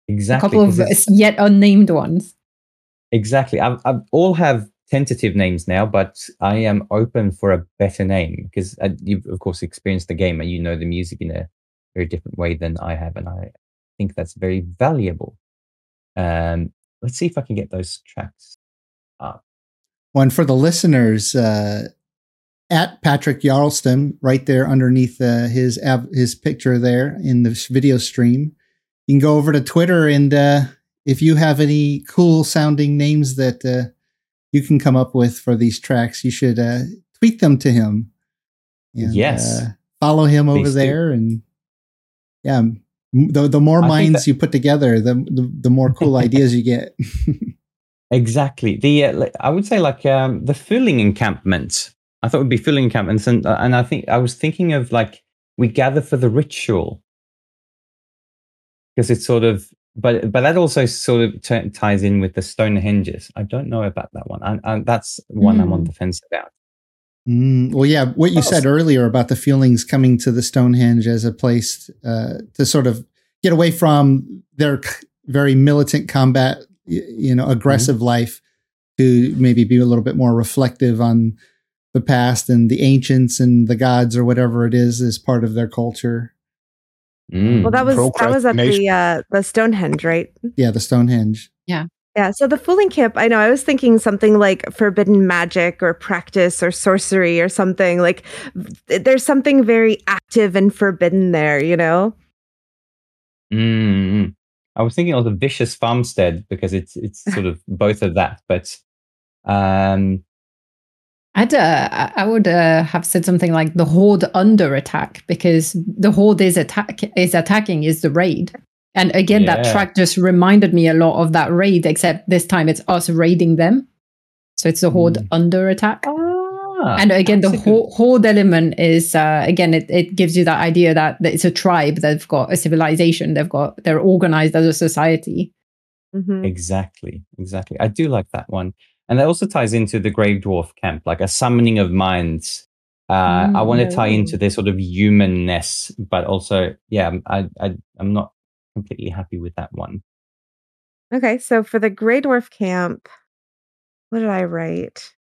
exactly a couple of yet unnamed ones. Exactly, I all have tentative names now, but I am open for a better name, because uh, you've of course experienced the game and you know the music in a very different way than I have, and I think that's very valuable. Um, let's see if I can get those tracks up. One for the listeners. Uh... At Patrik Jarlestam, right there underneath uh, his ab- his picture there in the video stream. You can go over to Twitter, and uh, if you have any cool sounding names that uh, you can come up with for these tracks, you should uh, tweet them to him. And, yes, uh, follow him over there, and yeah, the the more minds that- you put together, the the, the more cool ideas you get. Exactly. The uh, I would say like um, the Fooling Encampment. I thought it would be Filling Encampments, and, and I think I was thinking of like we gather for the ritual, because it's sort of, but but that also sort of t- ties in with the Stonehenges. I don't know about that one. I, I, that's one mm. I'm on the fence about. Mm, well, yeah, what you oh. said earlier about the feelings coming to the Stonehenge as a place uh, to sort of get away from their very militant combat, you know, aggressive mm-hmm. life, to maybe be a little bit more reflective on the past and the ancients and the gods or whatever it is as part of their culture. Mm. Well, that was that was at the uh, the Stonehenge, right? Yeah, the Stonehenge. Yeah. Yeah, so the Fooling Camp, I know, I was thinking something like forbidden magic or practice or sorcery or something. Like, there's something very active and forbidden there, you know? Mm. I was thinking of the vicious farmstead, because it's it's sort of both of that. But um, I'd uh, I would uh, have said something like the Horde under attack, because the Horde is attack is attacking is the raid. And again, yeah. that track just reminded me a lot of that raid, except this time it's us raiding them. So it's the Horde mm. under attack. Ah, and again, the ho- Horde element is, uh, again, it, it gives you that idea that, that it's a tribe. They've got a civilization. They've got, they're organized as a society. Mm-hmm. Exactly. Exactly. I do like that one. And that also ties into the Grave Dwarf camp, like a summoning of minds. Uh, oh, I want to no. tie into this sort of humanness, but also, yeah, I, I I'm not completely happy with that one. Okay, so for the Grey Dwarf camp, what did I write?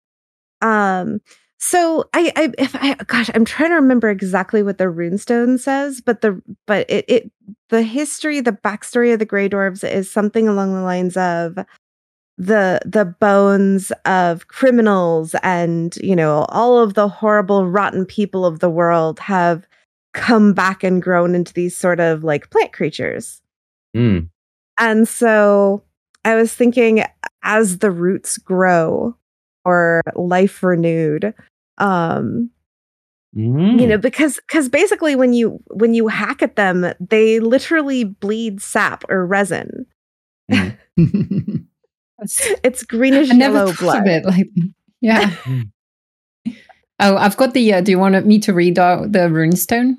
Um, so I, I, if I, gosh, I'm trying to remember exactly what the runestone says, but the, but it, it, the history, the backstory of the Grey Dwarves is something along the lines of the the bones of criminals and, you know, all of the horrible, rotten people of the world have come back and grown into these sort of like plant creatures. Mm. And so I was thinking, as the roots grow or life renewed, um, mm. you know, because because basically when you when you hack at them, they literally bleed sap or resin. Mm. It's greenish yellow blood. It, like, yeah. Mm. Oh, I've got the. Uh, do you want me to read out the runestone?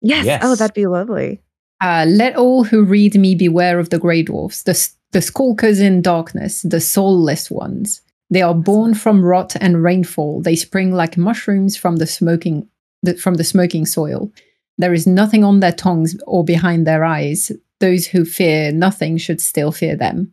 Yes. yes. Oh, that'd be lovely. Uh, Let all who read me beware of the Grey Dwarfs, the, the skulkers in darkness, the soulless ones. They are born from rot and rainfall. They spring like mushrooms from the smoking the, from the smoking soil. There is nothing on their tongues or behind their eyes. Those who fear nothing should still fear them.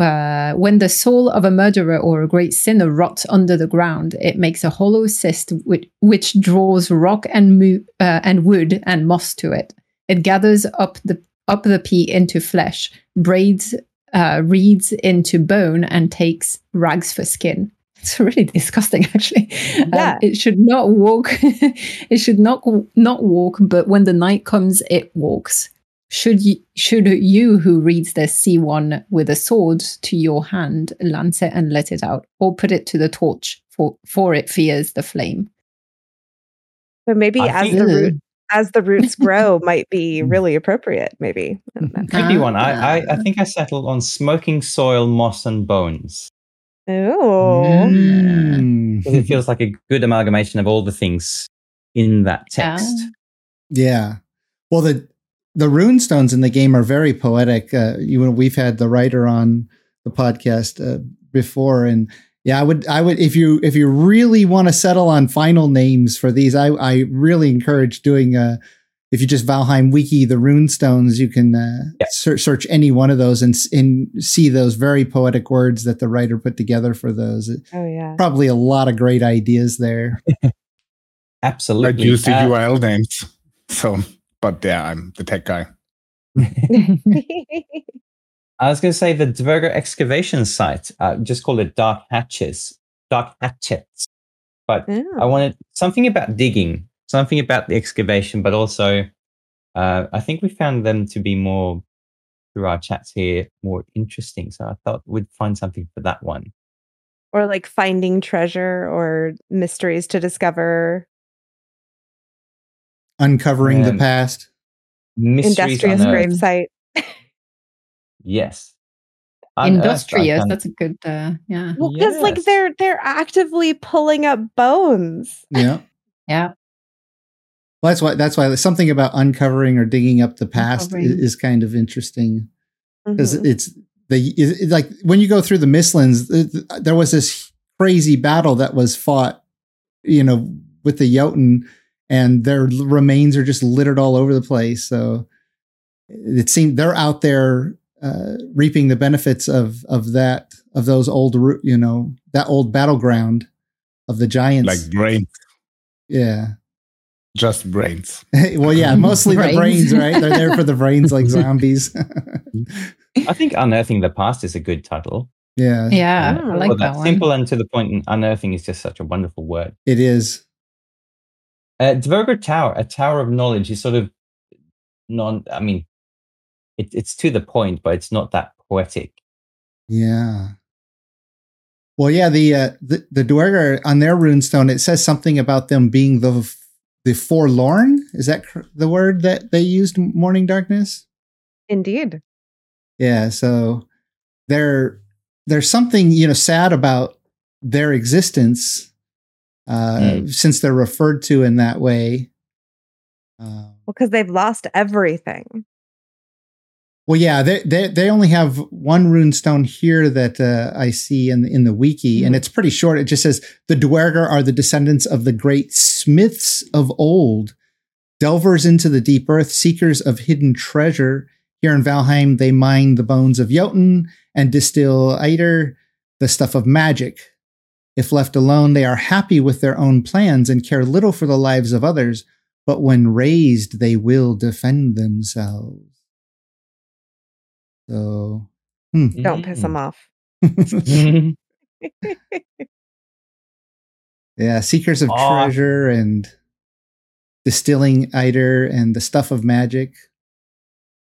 Uh, when the soul of a murderer or a great sinner rots under the ground, it makes a hollow cyst which, which draws rock and mo- uh, and wood and moss to it. It gathers up the up the pea into flesh, braids uh, reeds into bone, and takes rags for skin. It's really disgusting, actually. Yeah. Um, it should not walk. It should not not walk. But when the night comes, it walks. Should you, should you who reads this see one with a sword to your hand, lance it and let it out, or put it to the torch, for for it fears the flame. So maybe I as the root, as the roots grow might be really appropriate. Maybe maybe one. I, I I think I settled on smoking soil, moss, and bones. Oh, mm. It feels like a good amalgamation of all the things in that text. Yeah. yeah. Well, the. The runestones in the game are very poetic. Uh, you know, we've had the writer on the podcast uh, before, and yeah, I would, I would, if you if you really want to settle on final names for these, I, I really encourage doing. Uh, if you just Valheim Wiki the runestones, you can uh, yeah. ser- search any one of those and and see those very poetic words that the writer put together for those. Oh yeah, probably a lot of great ideas there. Absolutely, like use the uh, U R L names. So. But yeah, I'm the tech guy. I was going to say the Dverger excavation site. Uh, just call it Dark Hatches, Dark Hatchets. But oh. I wanted something about digging, something about the excavation, but also uh, I think we found them to be more, through our chats here, more interesting. So I thought we'd find something for that one. Or like finding treasure or mysteries to discover. Uncovering um, the past. Industrious gravesite. Yes. Unearthed, Industrious, that's a good, uh, yeah. Well, because yes. like they're they're actively pulling up bones. Yeah. yeah. Well, that's why that's why there's something about uncovering or digging up the past is, is kind of interesting, because mm-hmm. it's the it's like when you go through the Mistlands, it, there was this crazy battle that was fought, you know, with the Jotun, and their remains are just littered all over the place. So it seemed they're out there uh, reaping the benefits of of that of those old, you know, that old battleground of the giants, like brains. Yeah. Just brains. Well, yeah, mostly brains. The brains, right? They're there for the brains, like zombies. I think Unearthing the Past is a good title. Yeah. Yeah, uh, I like that, that one. Simple and to the point, and unearthing is just such a wonderful word. It is. Uh, Dverger Tower, a tower of knowledge, is sort of non, I mean, it, it's to the point, but it's not that poetic. Yeah. Well, yeah, the, uh, the, the Dverger on their runestone, it says something about them being the The forlorn, is that cr- the word that they used, Morning Darkness? Indeed. Yeah, so there, there's something, you know, sad about their existence uh, mm. since they're referred to in that way. Uh, well, because they've lost everything. Well, yeah, they, they they only have one runestone here that uh, I see in the, in the wiki, mm-hmm. and it's pretty short. It just says, the Dverger are the descendants of the great smiths of old, delvers into the deep earth, seekers of hidden treasure. Here in Valheim, they mine the bones of Jotun and distill Eider, the stuff of magic. If left alone, they are happy with their own plans and care little for the lives of others, but when raised, they will defend themselves. So, hmm. Don't piss them off. Yeah, seekers of oh. treasure and distilling eider and the stuff of magic.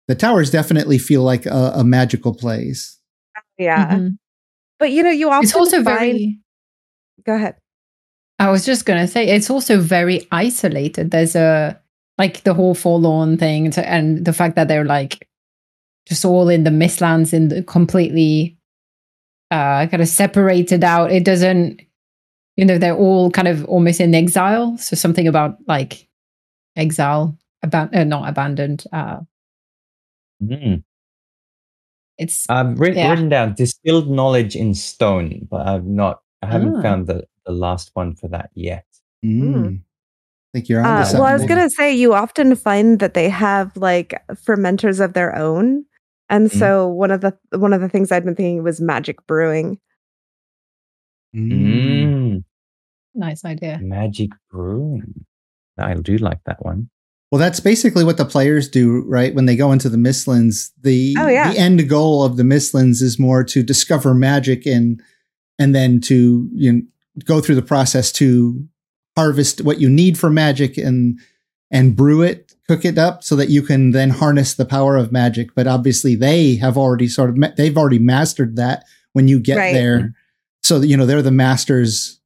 The towers definitely feel like a, a magical place. Yeah, mm-hmm. But you know, you also it's also find... very. Go ahead. I was just gonna say it's also very isolated. There's a like the whole forlorn thing, to, and the fact that they're like. Just all in the Mistlands and completely uh, kind of separated out. It doesn't, you know, they're all kind of almost in exile. So something about like exile, aban- uh, not abandoned. Uh, mm. It's I've written, yeah. written down distilled knowledge in stone, but I've not, I haven't ah. found the, the last one for that yet. Mm. Mm. Like you're on uh, well, I was going to say, you often find that they have like fermenters of their own. And so mm. one of the one of the things I'd been thinking was magic brewing. Mm. Nice idea. Magic brewing. I do like that one. Well, that's basically what the players do, right? When they go into the Mistlands, the, oh, yeah. the end goal of the Mistlands is more to discover magic and and then to you know, go through the process to harvest what you need for magic and and brew it, cook it up so that you can then harness the power of magic. But obviously they have already sort of, ma- they've already mastered that when you get right. there. So, you know, they're the masters,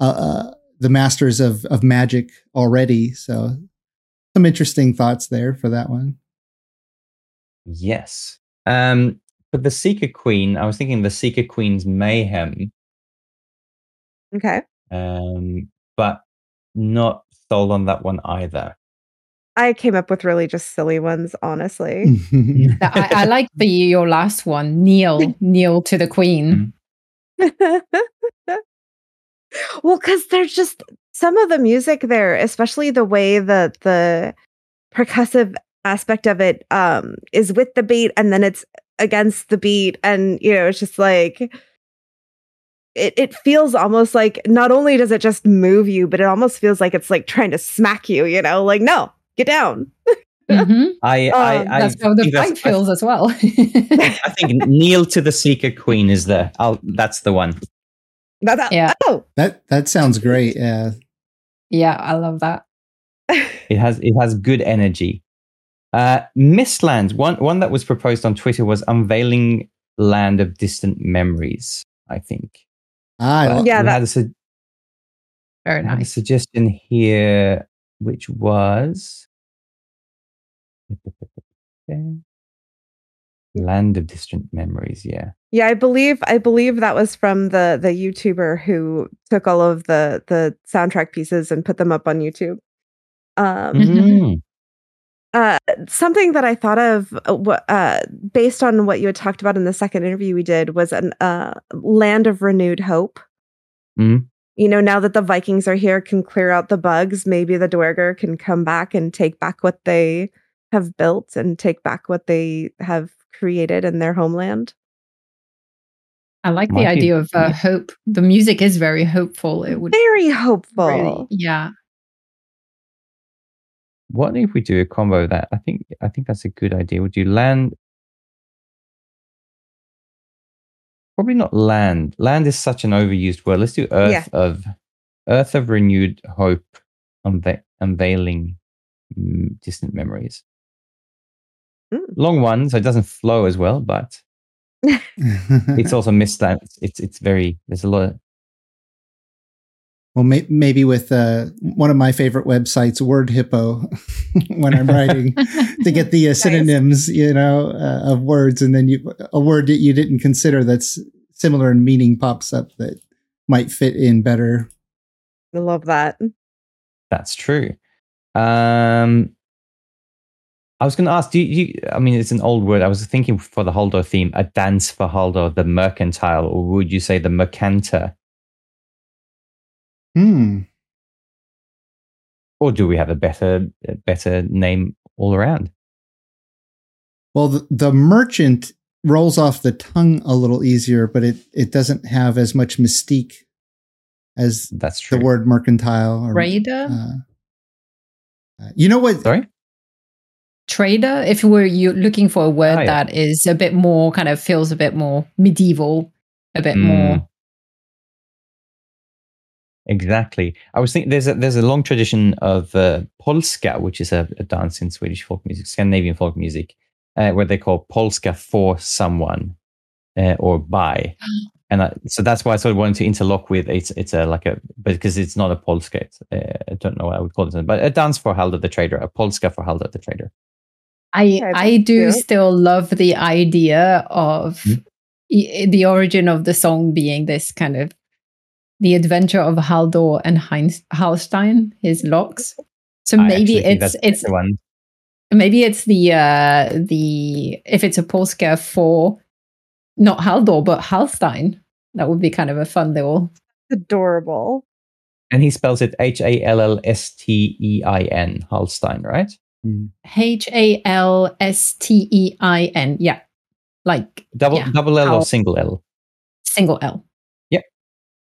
uh, uh, the masters of, of magic already. So some interesting thoughts there for that one. Yes. Um, but the Seeker Queen, I was thinking the Seeker Queen's Mayhem. Okay. Um, but not sold on that one either. I came up with really just silly ones, honestly. I, I like the your last one, kneel, kneel to the queen. Mm. Well, because there's just some of the music there, especially the way that the percussive aspect of it um, is with the beat, and then it's against the beat, and you know, it's just like. It it feels almost like not only does it just move you, but it almost feels like it's like trying to smack you, you know, like, no, get down. Mm-hmm. I, I, um, I, that's how the fight feels I, as well. I think kneel to the Seeker Queen is the, I'll, that's the one. That, that, yeah. Oh. That, that sounds great. Yeah. Yeah. I love that. It has, it has good energy. Uh, Mistlands. One, one that was proposed on Twitter was Unveiling Land of Distant Memories, I think. Ah, yeah, that's su- very nice. A suggestion here, which was Land of Distant Memories. Yeah, yeah, I believe I believe that was from the the YouTuber who took all of the the soundtrack pieces and put them up on YouTube. Um, mm-hmm. uh, something that I thought of uh, based on what you had talked about in the second interview we did was an uh, Land of Renewed Hope. Mm-hmm. You know, now that the Vikings are here, can clear out the bugs, maybe the Dwerger can come back and take back what they have built and take back what they have created in their homeland. I like Might the idea be- of uh, hope. The music is very hopeful. It would very hopeful. Really, yeah. What if we do a combo of that? I think I think that's a good idea. We'll do land. Probably not land. Land is such an overused word. Let's do earth yeah. of earth of renewed hope, unve- unveiling mm, distant memories. Mm. Long one, so it doesn't flow as well, but. It's also Mistlands. It's it's very there's a lot. Of... Well, may, maybe with uh, one of my favorite websites, Word Hippo, when I'm writing to get the uh, synonyms, nice. you know, uh, of words, and then you a word that you didn't consider that's similar in meaning pops up that might fit in better. I love that. That's true. Um, I was going to ask, do you, you, I mean, it's an old word. I was thinking for the Haldor theme, a dance for Haldor, the mercantile, or would you say the mercanter? Hmm. Or do we have a better a better name all around? Well, the, the merchant rolls off the tongue a little easier, but it, it doesn't have as much mystique as That's true. the word mercantile. Or, Trader? Uh, you know what? Sorry? Trader, if we're you looking for a word oh, yeah. that is a bit more kind of feels a bit more medieval, a bit mm. more. Exactly. I was thinking there's a, there's a long tradition of uh, polska, which is a, a dance in Swedish folk music, Scandinavian folk music, uh, where they call polska for someone uh, or by, and I, so that's why I sort of wanted to interlock with it's it's a like a because it's not a polska. It's, uh, I don't know what I would call it, but a dance for Haldor the Trader, a polska for Haldor the Trader. I, I do still love the idea of mm-hmm. I- the origin of the song being this kind of the adventure of Haldor and Heinz Hallstein, his locks. So maybe it's it's one. maybe it's the uh, the if it's a polska for not Haldor but Hallstein, that would be kind of a fun little adorable. And he spells it H A L L S T E I N, Hallstein, right? H A L S T E I N, yeah, like double yeah. double L, L or single L, single L. Yeah,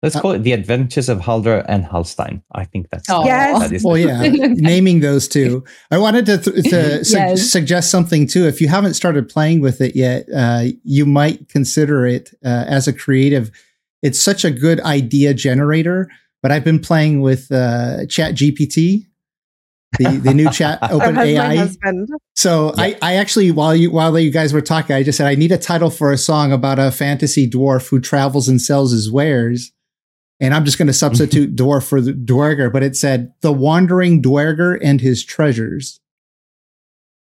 let's uh, call it the Adventures of Haldor and Hallstein. I think that's oh yes. that is well, yeah, naming those two. I wanted to, th- to su- yes. suggest something too. If you haven't started playing with it yet, uh, you might consider it uh, as a creative. It's such a good idea generator. But I've been playing with uh, Chat G P T. the, the new chat open A I. So yeah. I, I actually, while you while you guys were talking, I just said, I need a title for a song about a fantasy dwarf who travels and sells his wares. And I'm just going to substitute dwarf for the Dwerger, but it said The Wandering Dwerger and His Treasures,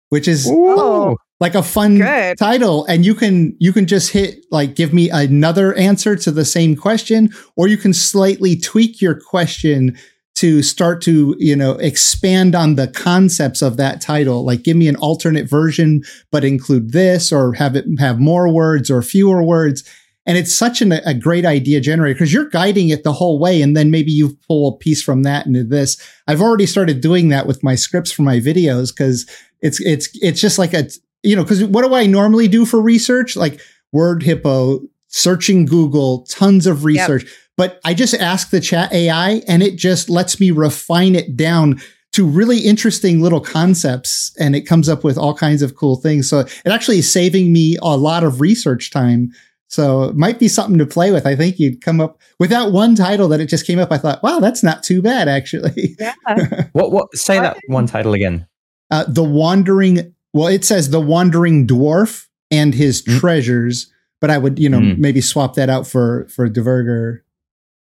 which is Ooh, like a fun good. title. And you can, you can just hit like, give me another answer to the same question, or you can slightly tweak your question to start to, you know, expand on the concepts of that title, like give me an alternate version, but include this or have it have more words or fewer words. And it's such an, a great idea generator because you're guiding it the whole way. And then maybe you pull a piece from that into this. I've already started doing that with my scripts for my videos because it's, it's, it's just like a, you know, because what do I normally do for research? Like Word Hippo, searching Google, tons of research. Yep. But I just ask the chat A I and it just lets me refine it down to really interesting little concepts. And it comes up with all kinds of cool things. So it actually is saving me a lot of research time. So it might be something to play with. I think you'd come up with that one title that it just came up. I thought, wow, that's not too bad, actually. Yeah. what, what, say that one title again. Uh, the Wandering. Well, it says The Wandering Dwarf and His mm. Treasures, but I would, you know, mm. maybe swap that out for, for Dwerger.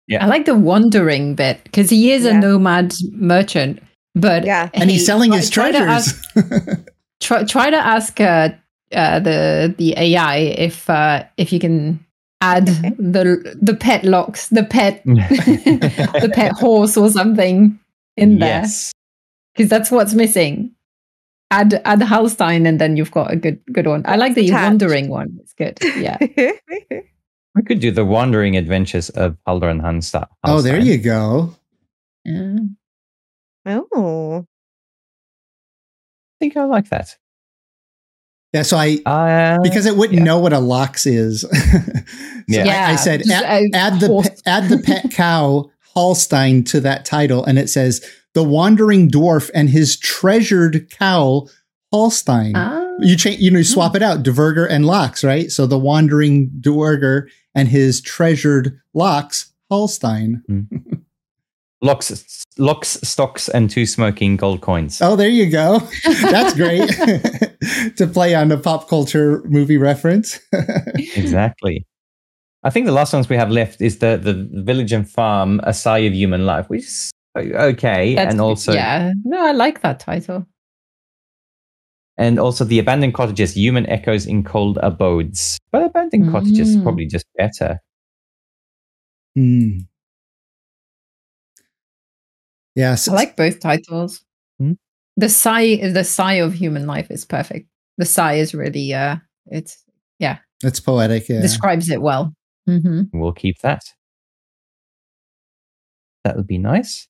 Yeah. I like the wandering bit because he is yeah. a nomad merchant, but yeah. and he's selling try, his try treasures. To ask, try, try to ask uh, uh, the the A I if uh, if you can add okay. the the pet locks, the pet the pet horse or something in yes. there. because that's what's missing. Add add Hallstein, and then you've got a good good one. I like the wandering one. It's good. Yeah. We could do the wandering adventures of Haldor and Hallstein. Oh, there you go. Yeah. Oh. I think I like that. Yeah, so I, uh, because I wouldn't yeah. know what a lox is, so yeah. I, I said, Just, add, I, add the pe- add the pet cow Hallstein to that title, and it says, The Wandering Dwarf and His Treasured Cow Hallstein. Ah. You change, you know, you swap it out, Dverger and Lox, right? So The Wandering Dverger and His Treasured Lox Hallstein. Mm. Locks, locks, stocks, and two smoking gold coins. Oh, there you go. That's great to play on a pop culture movie reference. Exactly. I think the last ones we have left is the the village and farm, a sigh of human life, which is okay. That's, and also, yeah, no, I like that title. And also the abandoned cottages, human echoes in cold abodes. But abandoned mm. cottages is probably just better. Hmm. Yes, I like both titles. Hmm? The sigh, the sigh of human life is perfect. The sigh is really, uh, it's yeah, it's poetic. Yeah. Describes it well. Mm-hmm. We'll keep that. That would be nice.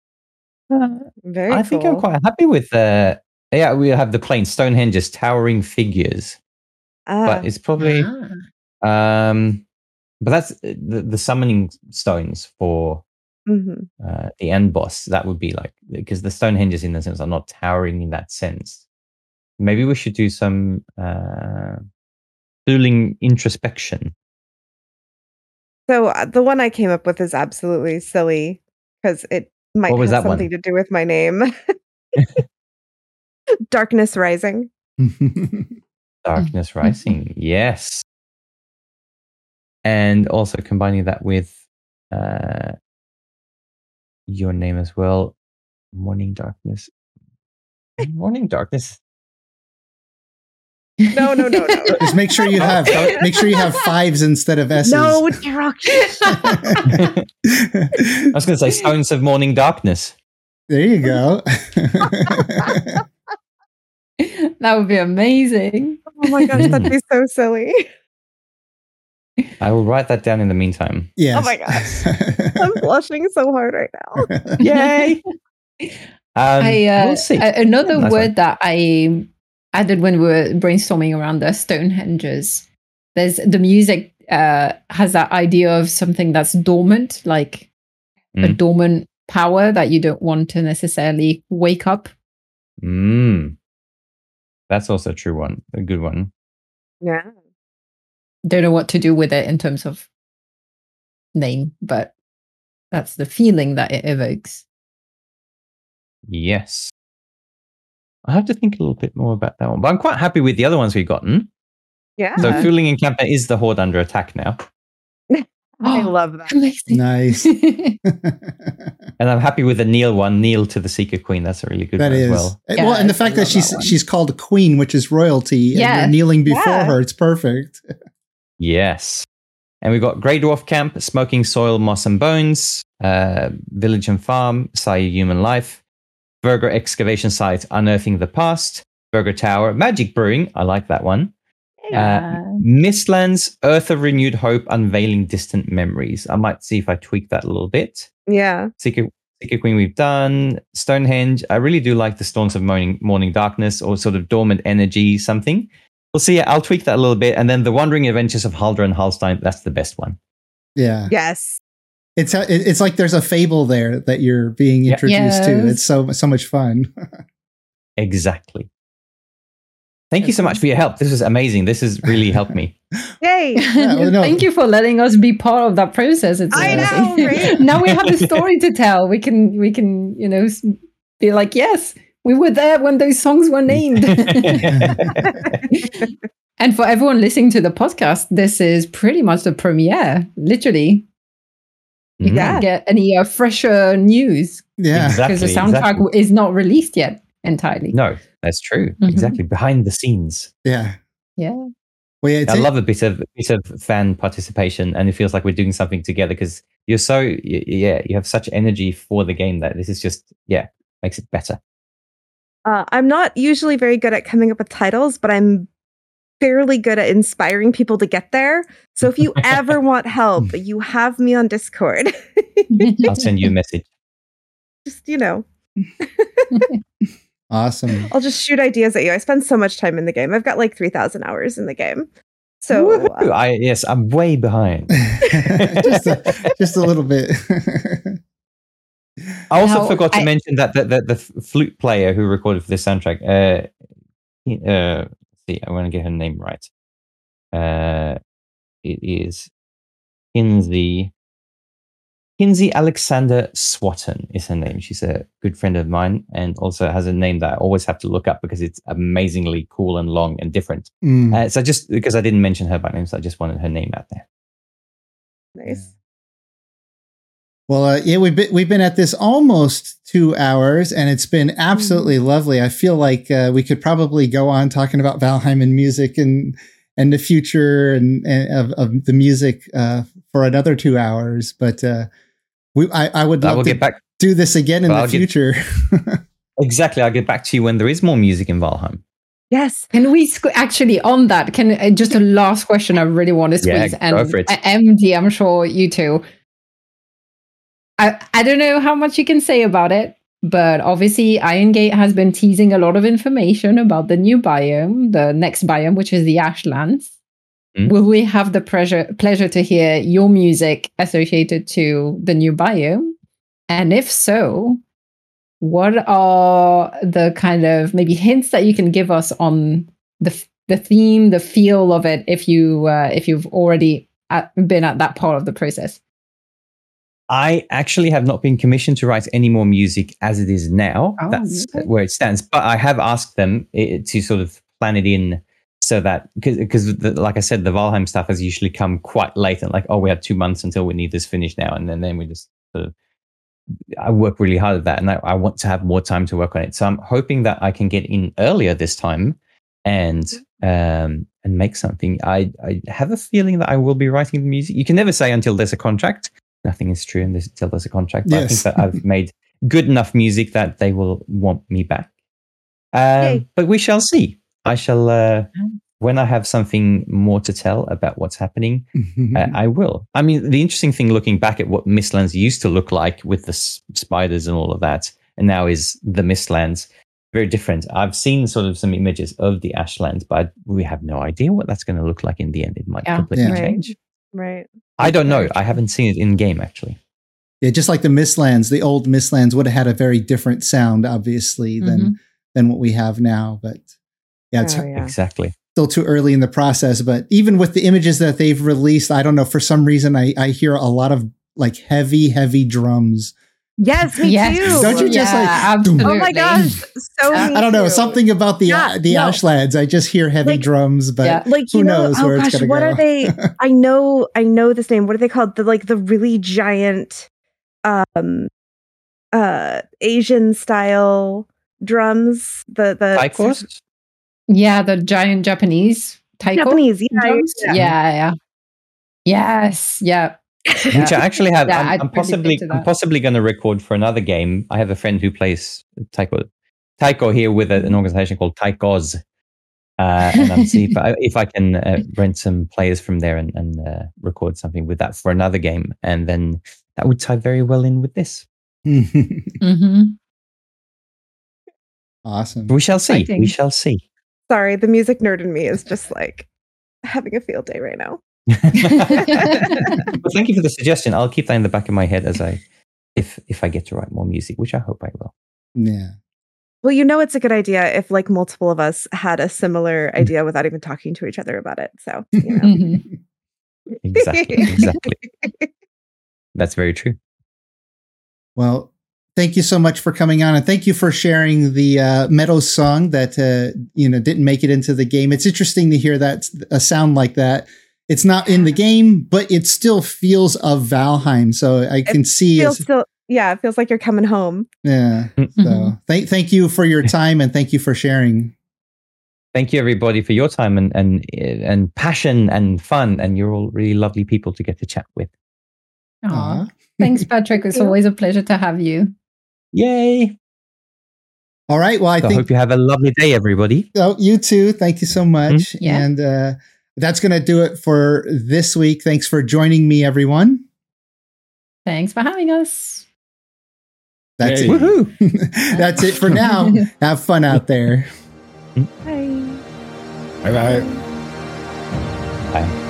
Uh, Very. I cool. think I'm quite happy with the. Uh, yeah, we have the plain Stonehenge's towering figures, ah. but it's probably. Ah. Um, but that's the, the summoning stones for. Mm-hmm. Uh, the end boss, that would be like, because the Stonehenges in the sense are not towering in that sense. Maybe we should do some uh, dueling introspection. So uh, the one I came up with is absolutely silly because it might have something one? to do with my name. Darkness Rising. Darkness Rising, yes. And also combining that with uh, your name as well. Morning Darkness. Morning Darkness. No, no, no, no. Just make sure you have make sure you have fives instead of S's. No, Jiroc. I was going to say Stones of Morning Darkness. There you go. That would be amazing. Oh my gosh, that'd be so silly. I will write that down in the meantime. Yes. Oh my gosh. I'm blushing so hard right now. Yay. um, I, uh, we'll see. I, another yeah, nice word one. that I added when we were brainstorming around the Stonehenges, there's the music uh, has that idea of something that's dormant, like mm. a dormant power that you don't want to necessarily wake up. Mm. That's also a true one. A good one. Yeah. Don't know what to do with it in terms of name, but that's the feeling that it evokes. Yes. I have to think a little bit more about that one, but I'm quite happy with the other ones we've gotten. Yeah. So Fooling Encampment is the Horde under attack now. I love that. Amazing. Nice. And I'm happy with the Kneel one, Kneel to the Seeker Queen. That's a really good that one is. as well. Yeah, well, and the fact that she's that she's called Queen, which is royalty, yeah. and you're kneeling before yeah. her, it's perfect. Yes. And we've got Grey Dwarf Camp, Smoking Soil, Moss and Bones, uh, Village and Farm, Sigh Human Life, Burger Excavation Site, Unearthing the Past, Burger Tower, Magic Brewing, I like that one, yeah. uh, Mistlands, Earth of Renewed Hope, Unveiling Distant Memories. I might see if I tweak that a little bit. Yeah. Seeker, Seeker Queen we've done, Stonehenge. I really do like the Storms of Morning, Morning Darkness, or sort of Dormant Energy something. We'll see. I'll tweak that a little bit. And then the Wandering Adventures of Haldor and Hallstein. That's the best one. Yeah. Yes. It's it's like there's a fable there that you're being introduced yes. to. It's so, so much fun. Exactly. Thank you so much for your help. This was amazing. This has really helped me. Yay. Yeah, well, no. Thank you for letting us be part of that process. It's I amazing. Know, right? Now we have a story to tell. We can, we can, you know, be like, yes. We were there when those songs were named. And for everyone listening to the podcast, this is pretty much the premiere, literally. You yeah. can't get any uh, fresher news. Yeah, Because exactly, the soundtrack exactly. is not released yet entirely. No, that's true. Mm-hmm. Exactly. Behind the scenes. Yeah. Yeah. Well, yeah, I love a bit of a bit of fan participation, and it feels like we're doing something together because you're so, yeah, you have such energy for the game that this is just, yeah, makes it better. Uh, I'm not usually very good at coming up with titles, but I'm fairly good at inspiring people to get there. So if you ever want help, you have me on Discord. I'll send you a message. Just, you know. Awesome. I'll just shoot ideas at you. I spend so much time in the game. I've got like three thousand hours in the game. So uh, I, yes, I'm way behind. just, a, just a little bit. I also now, forgot to I, mention that the, the, the flute player who recorded for this soundtrack, uh, uh, let's see, I want to get her name right. Uh, it is Kinsey, Kinsey Alexander Swatton is her name. She's a good friend of mine and also has a name that I always have to look up because it's amazingly cool and long and different. Mm. Uh, so just because I didn't mention her by name, so I just wanted her name out there. Nice. Well, uh, yeah, we've been, we've been at this almost two hours, and it's been absolutely mm. lovely. I feel like uh, we could probably go on talking about Valheim and music and and the future and, and of, of the music uh, for another two hours. But uh, we, I, I would love I to get back. do this again in well, the I'll future. Get, exactly, I'll get back to you when there is more music in Valheim. Yes. Can we squ- actually on that? Can uh, just a last question I really want to squeeze. Yeah, go and for it. M D, I'm sure you two. I, I don't know how much you can say about it, but obviously Iron Gate has been teasing a lot of information about the new biome, the next biome, which is the Ashlands. Mm. Will we have the pleasure, pleasure to hear your music associated to the new biome? And if so, what are the kind of maybe hints that you can give us on the the theme, the feel of it, if, you, uh, if you've already at, been at that part of the process? I actually have not been commissioned to write any more music as it is now. Oh, That's okay. where it stands. But I have asked them it, to sort of plan it in so that, because like I said, the Valheim stuff has usually come quite late and like, oh, we have two months until we need this finished now. And then, then we just sort of, I work really hard at that. And I, I want to have more time to work on it. So I'm hoping that I can get in earlier this time and um, and make something. I, I have a feeling that I will be writing the music. You can never say until there's a contract. Nothing is true until there's a contract. But yes. I think that I've made good enough music that they will want me back. Um, but we shall see. I shall, uh, when I have something more to tell about what's happening, mm-hmm. uh, I will. I mean, the interesting thing looking back at what Mistlands used to look like with the s- spiders and all of that, and now is the Mistlands, very different. I've seen sort of some images of the Ashlands, but we have no idea what that's going to look like in the end. It might yeah. completely yeah. change. Right. I don't know. I haven't seen it in game actually. Yeah, just like the Mistlands, the old Mistlands would have had a very different sound, obviously, than mm-hmm. than what we have now. But yeah, it's oh, yeah. exactly still too early in the process. But even with the images that they've released, I don't know. For some reason, I, I hear a lot of like heavy, heavy drums. Yes, me yes. too. Don't you just yeah, like? Absolutely. Oh my gosh! So I, I don't know something about the yeah, uh, the no. Ashlands. I just hear heavy like, drums, but yeah. like, who you know, knows oh where gosh, it's going to go? What are they? I know, I know this name. What are they called? The like the really giant, um, uh, Asian style drums. The the taikos. Yeah, the giant Japanese taiko. Japanese, yeah, drums? yeah, yeah, yeah. Yes, yeah. Yeah. Which I actually have. Yeah, I'm, I'm possibly, I'm possibly going to record for another game. I have a friend who plays taiko, taiko here with a, an organization called Taikos, uh, and I'll see if I, if I can uh, rent some players from there and, and uh, record something with that for another game, and then that would tie very well in with this. mm-hmm. Awesome. We shall see. We shall see. Sorry, the music nerd in me is just like having a field day right now. Well, thank you for the suggestion. I'll keep that in the back of my head as I, if if I get to write more music, which I hope I will. Yeah. Well, you know, it's a good idea if like multiple of us had a similar idea without even talking to each other about it. So, you know. exactly, exactly. That's very true. Well, thank you so much for coming on, and thank you for sharing the uh, Meadow song that uh, you know didn't make it into the game. It's interesting to hear that a sound like that. It's not in the game, but it still feels of Valheim. So I can it see. Feels still, yeah, it feels like you're coming home. Yeah. Mm-hmm. So thank thank you for your time and thank you for sharing. Thank you, everybody, for your time and and and passion and fun. And you're all really lovely people to get to chat with. Aww. Thanks, Patrik. It's always a pleasure to have you. Yay. All right. Well, I so think, hope you have a lovely day, everybody. Oh, you too. Thank you so much. Mm-hmm. Yeah. And uh, that's going to do it for this week. Thanks for joining me, everyone. Thanks for having us. That's Yay. It. Woohoo. That's it for now. Have fun out there. Bye. Bye-bye. Bye.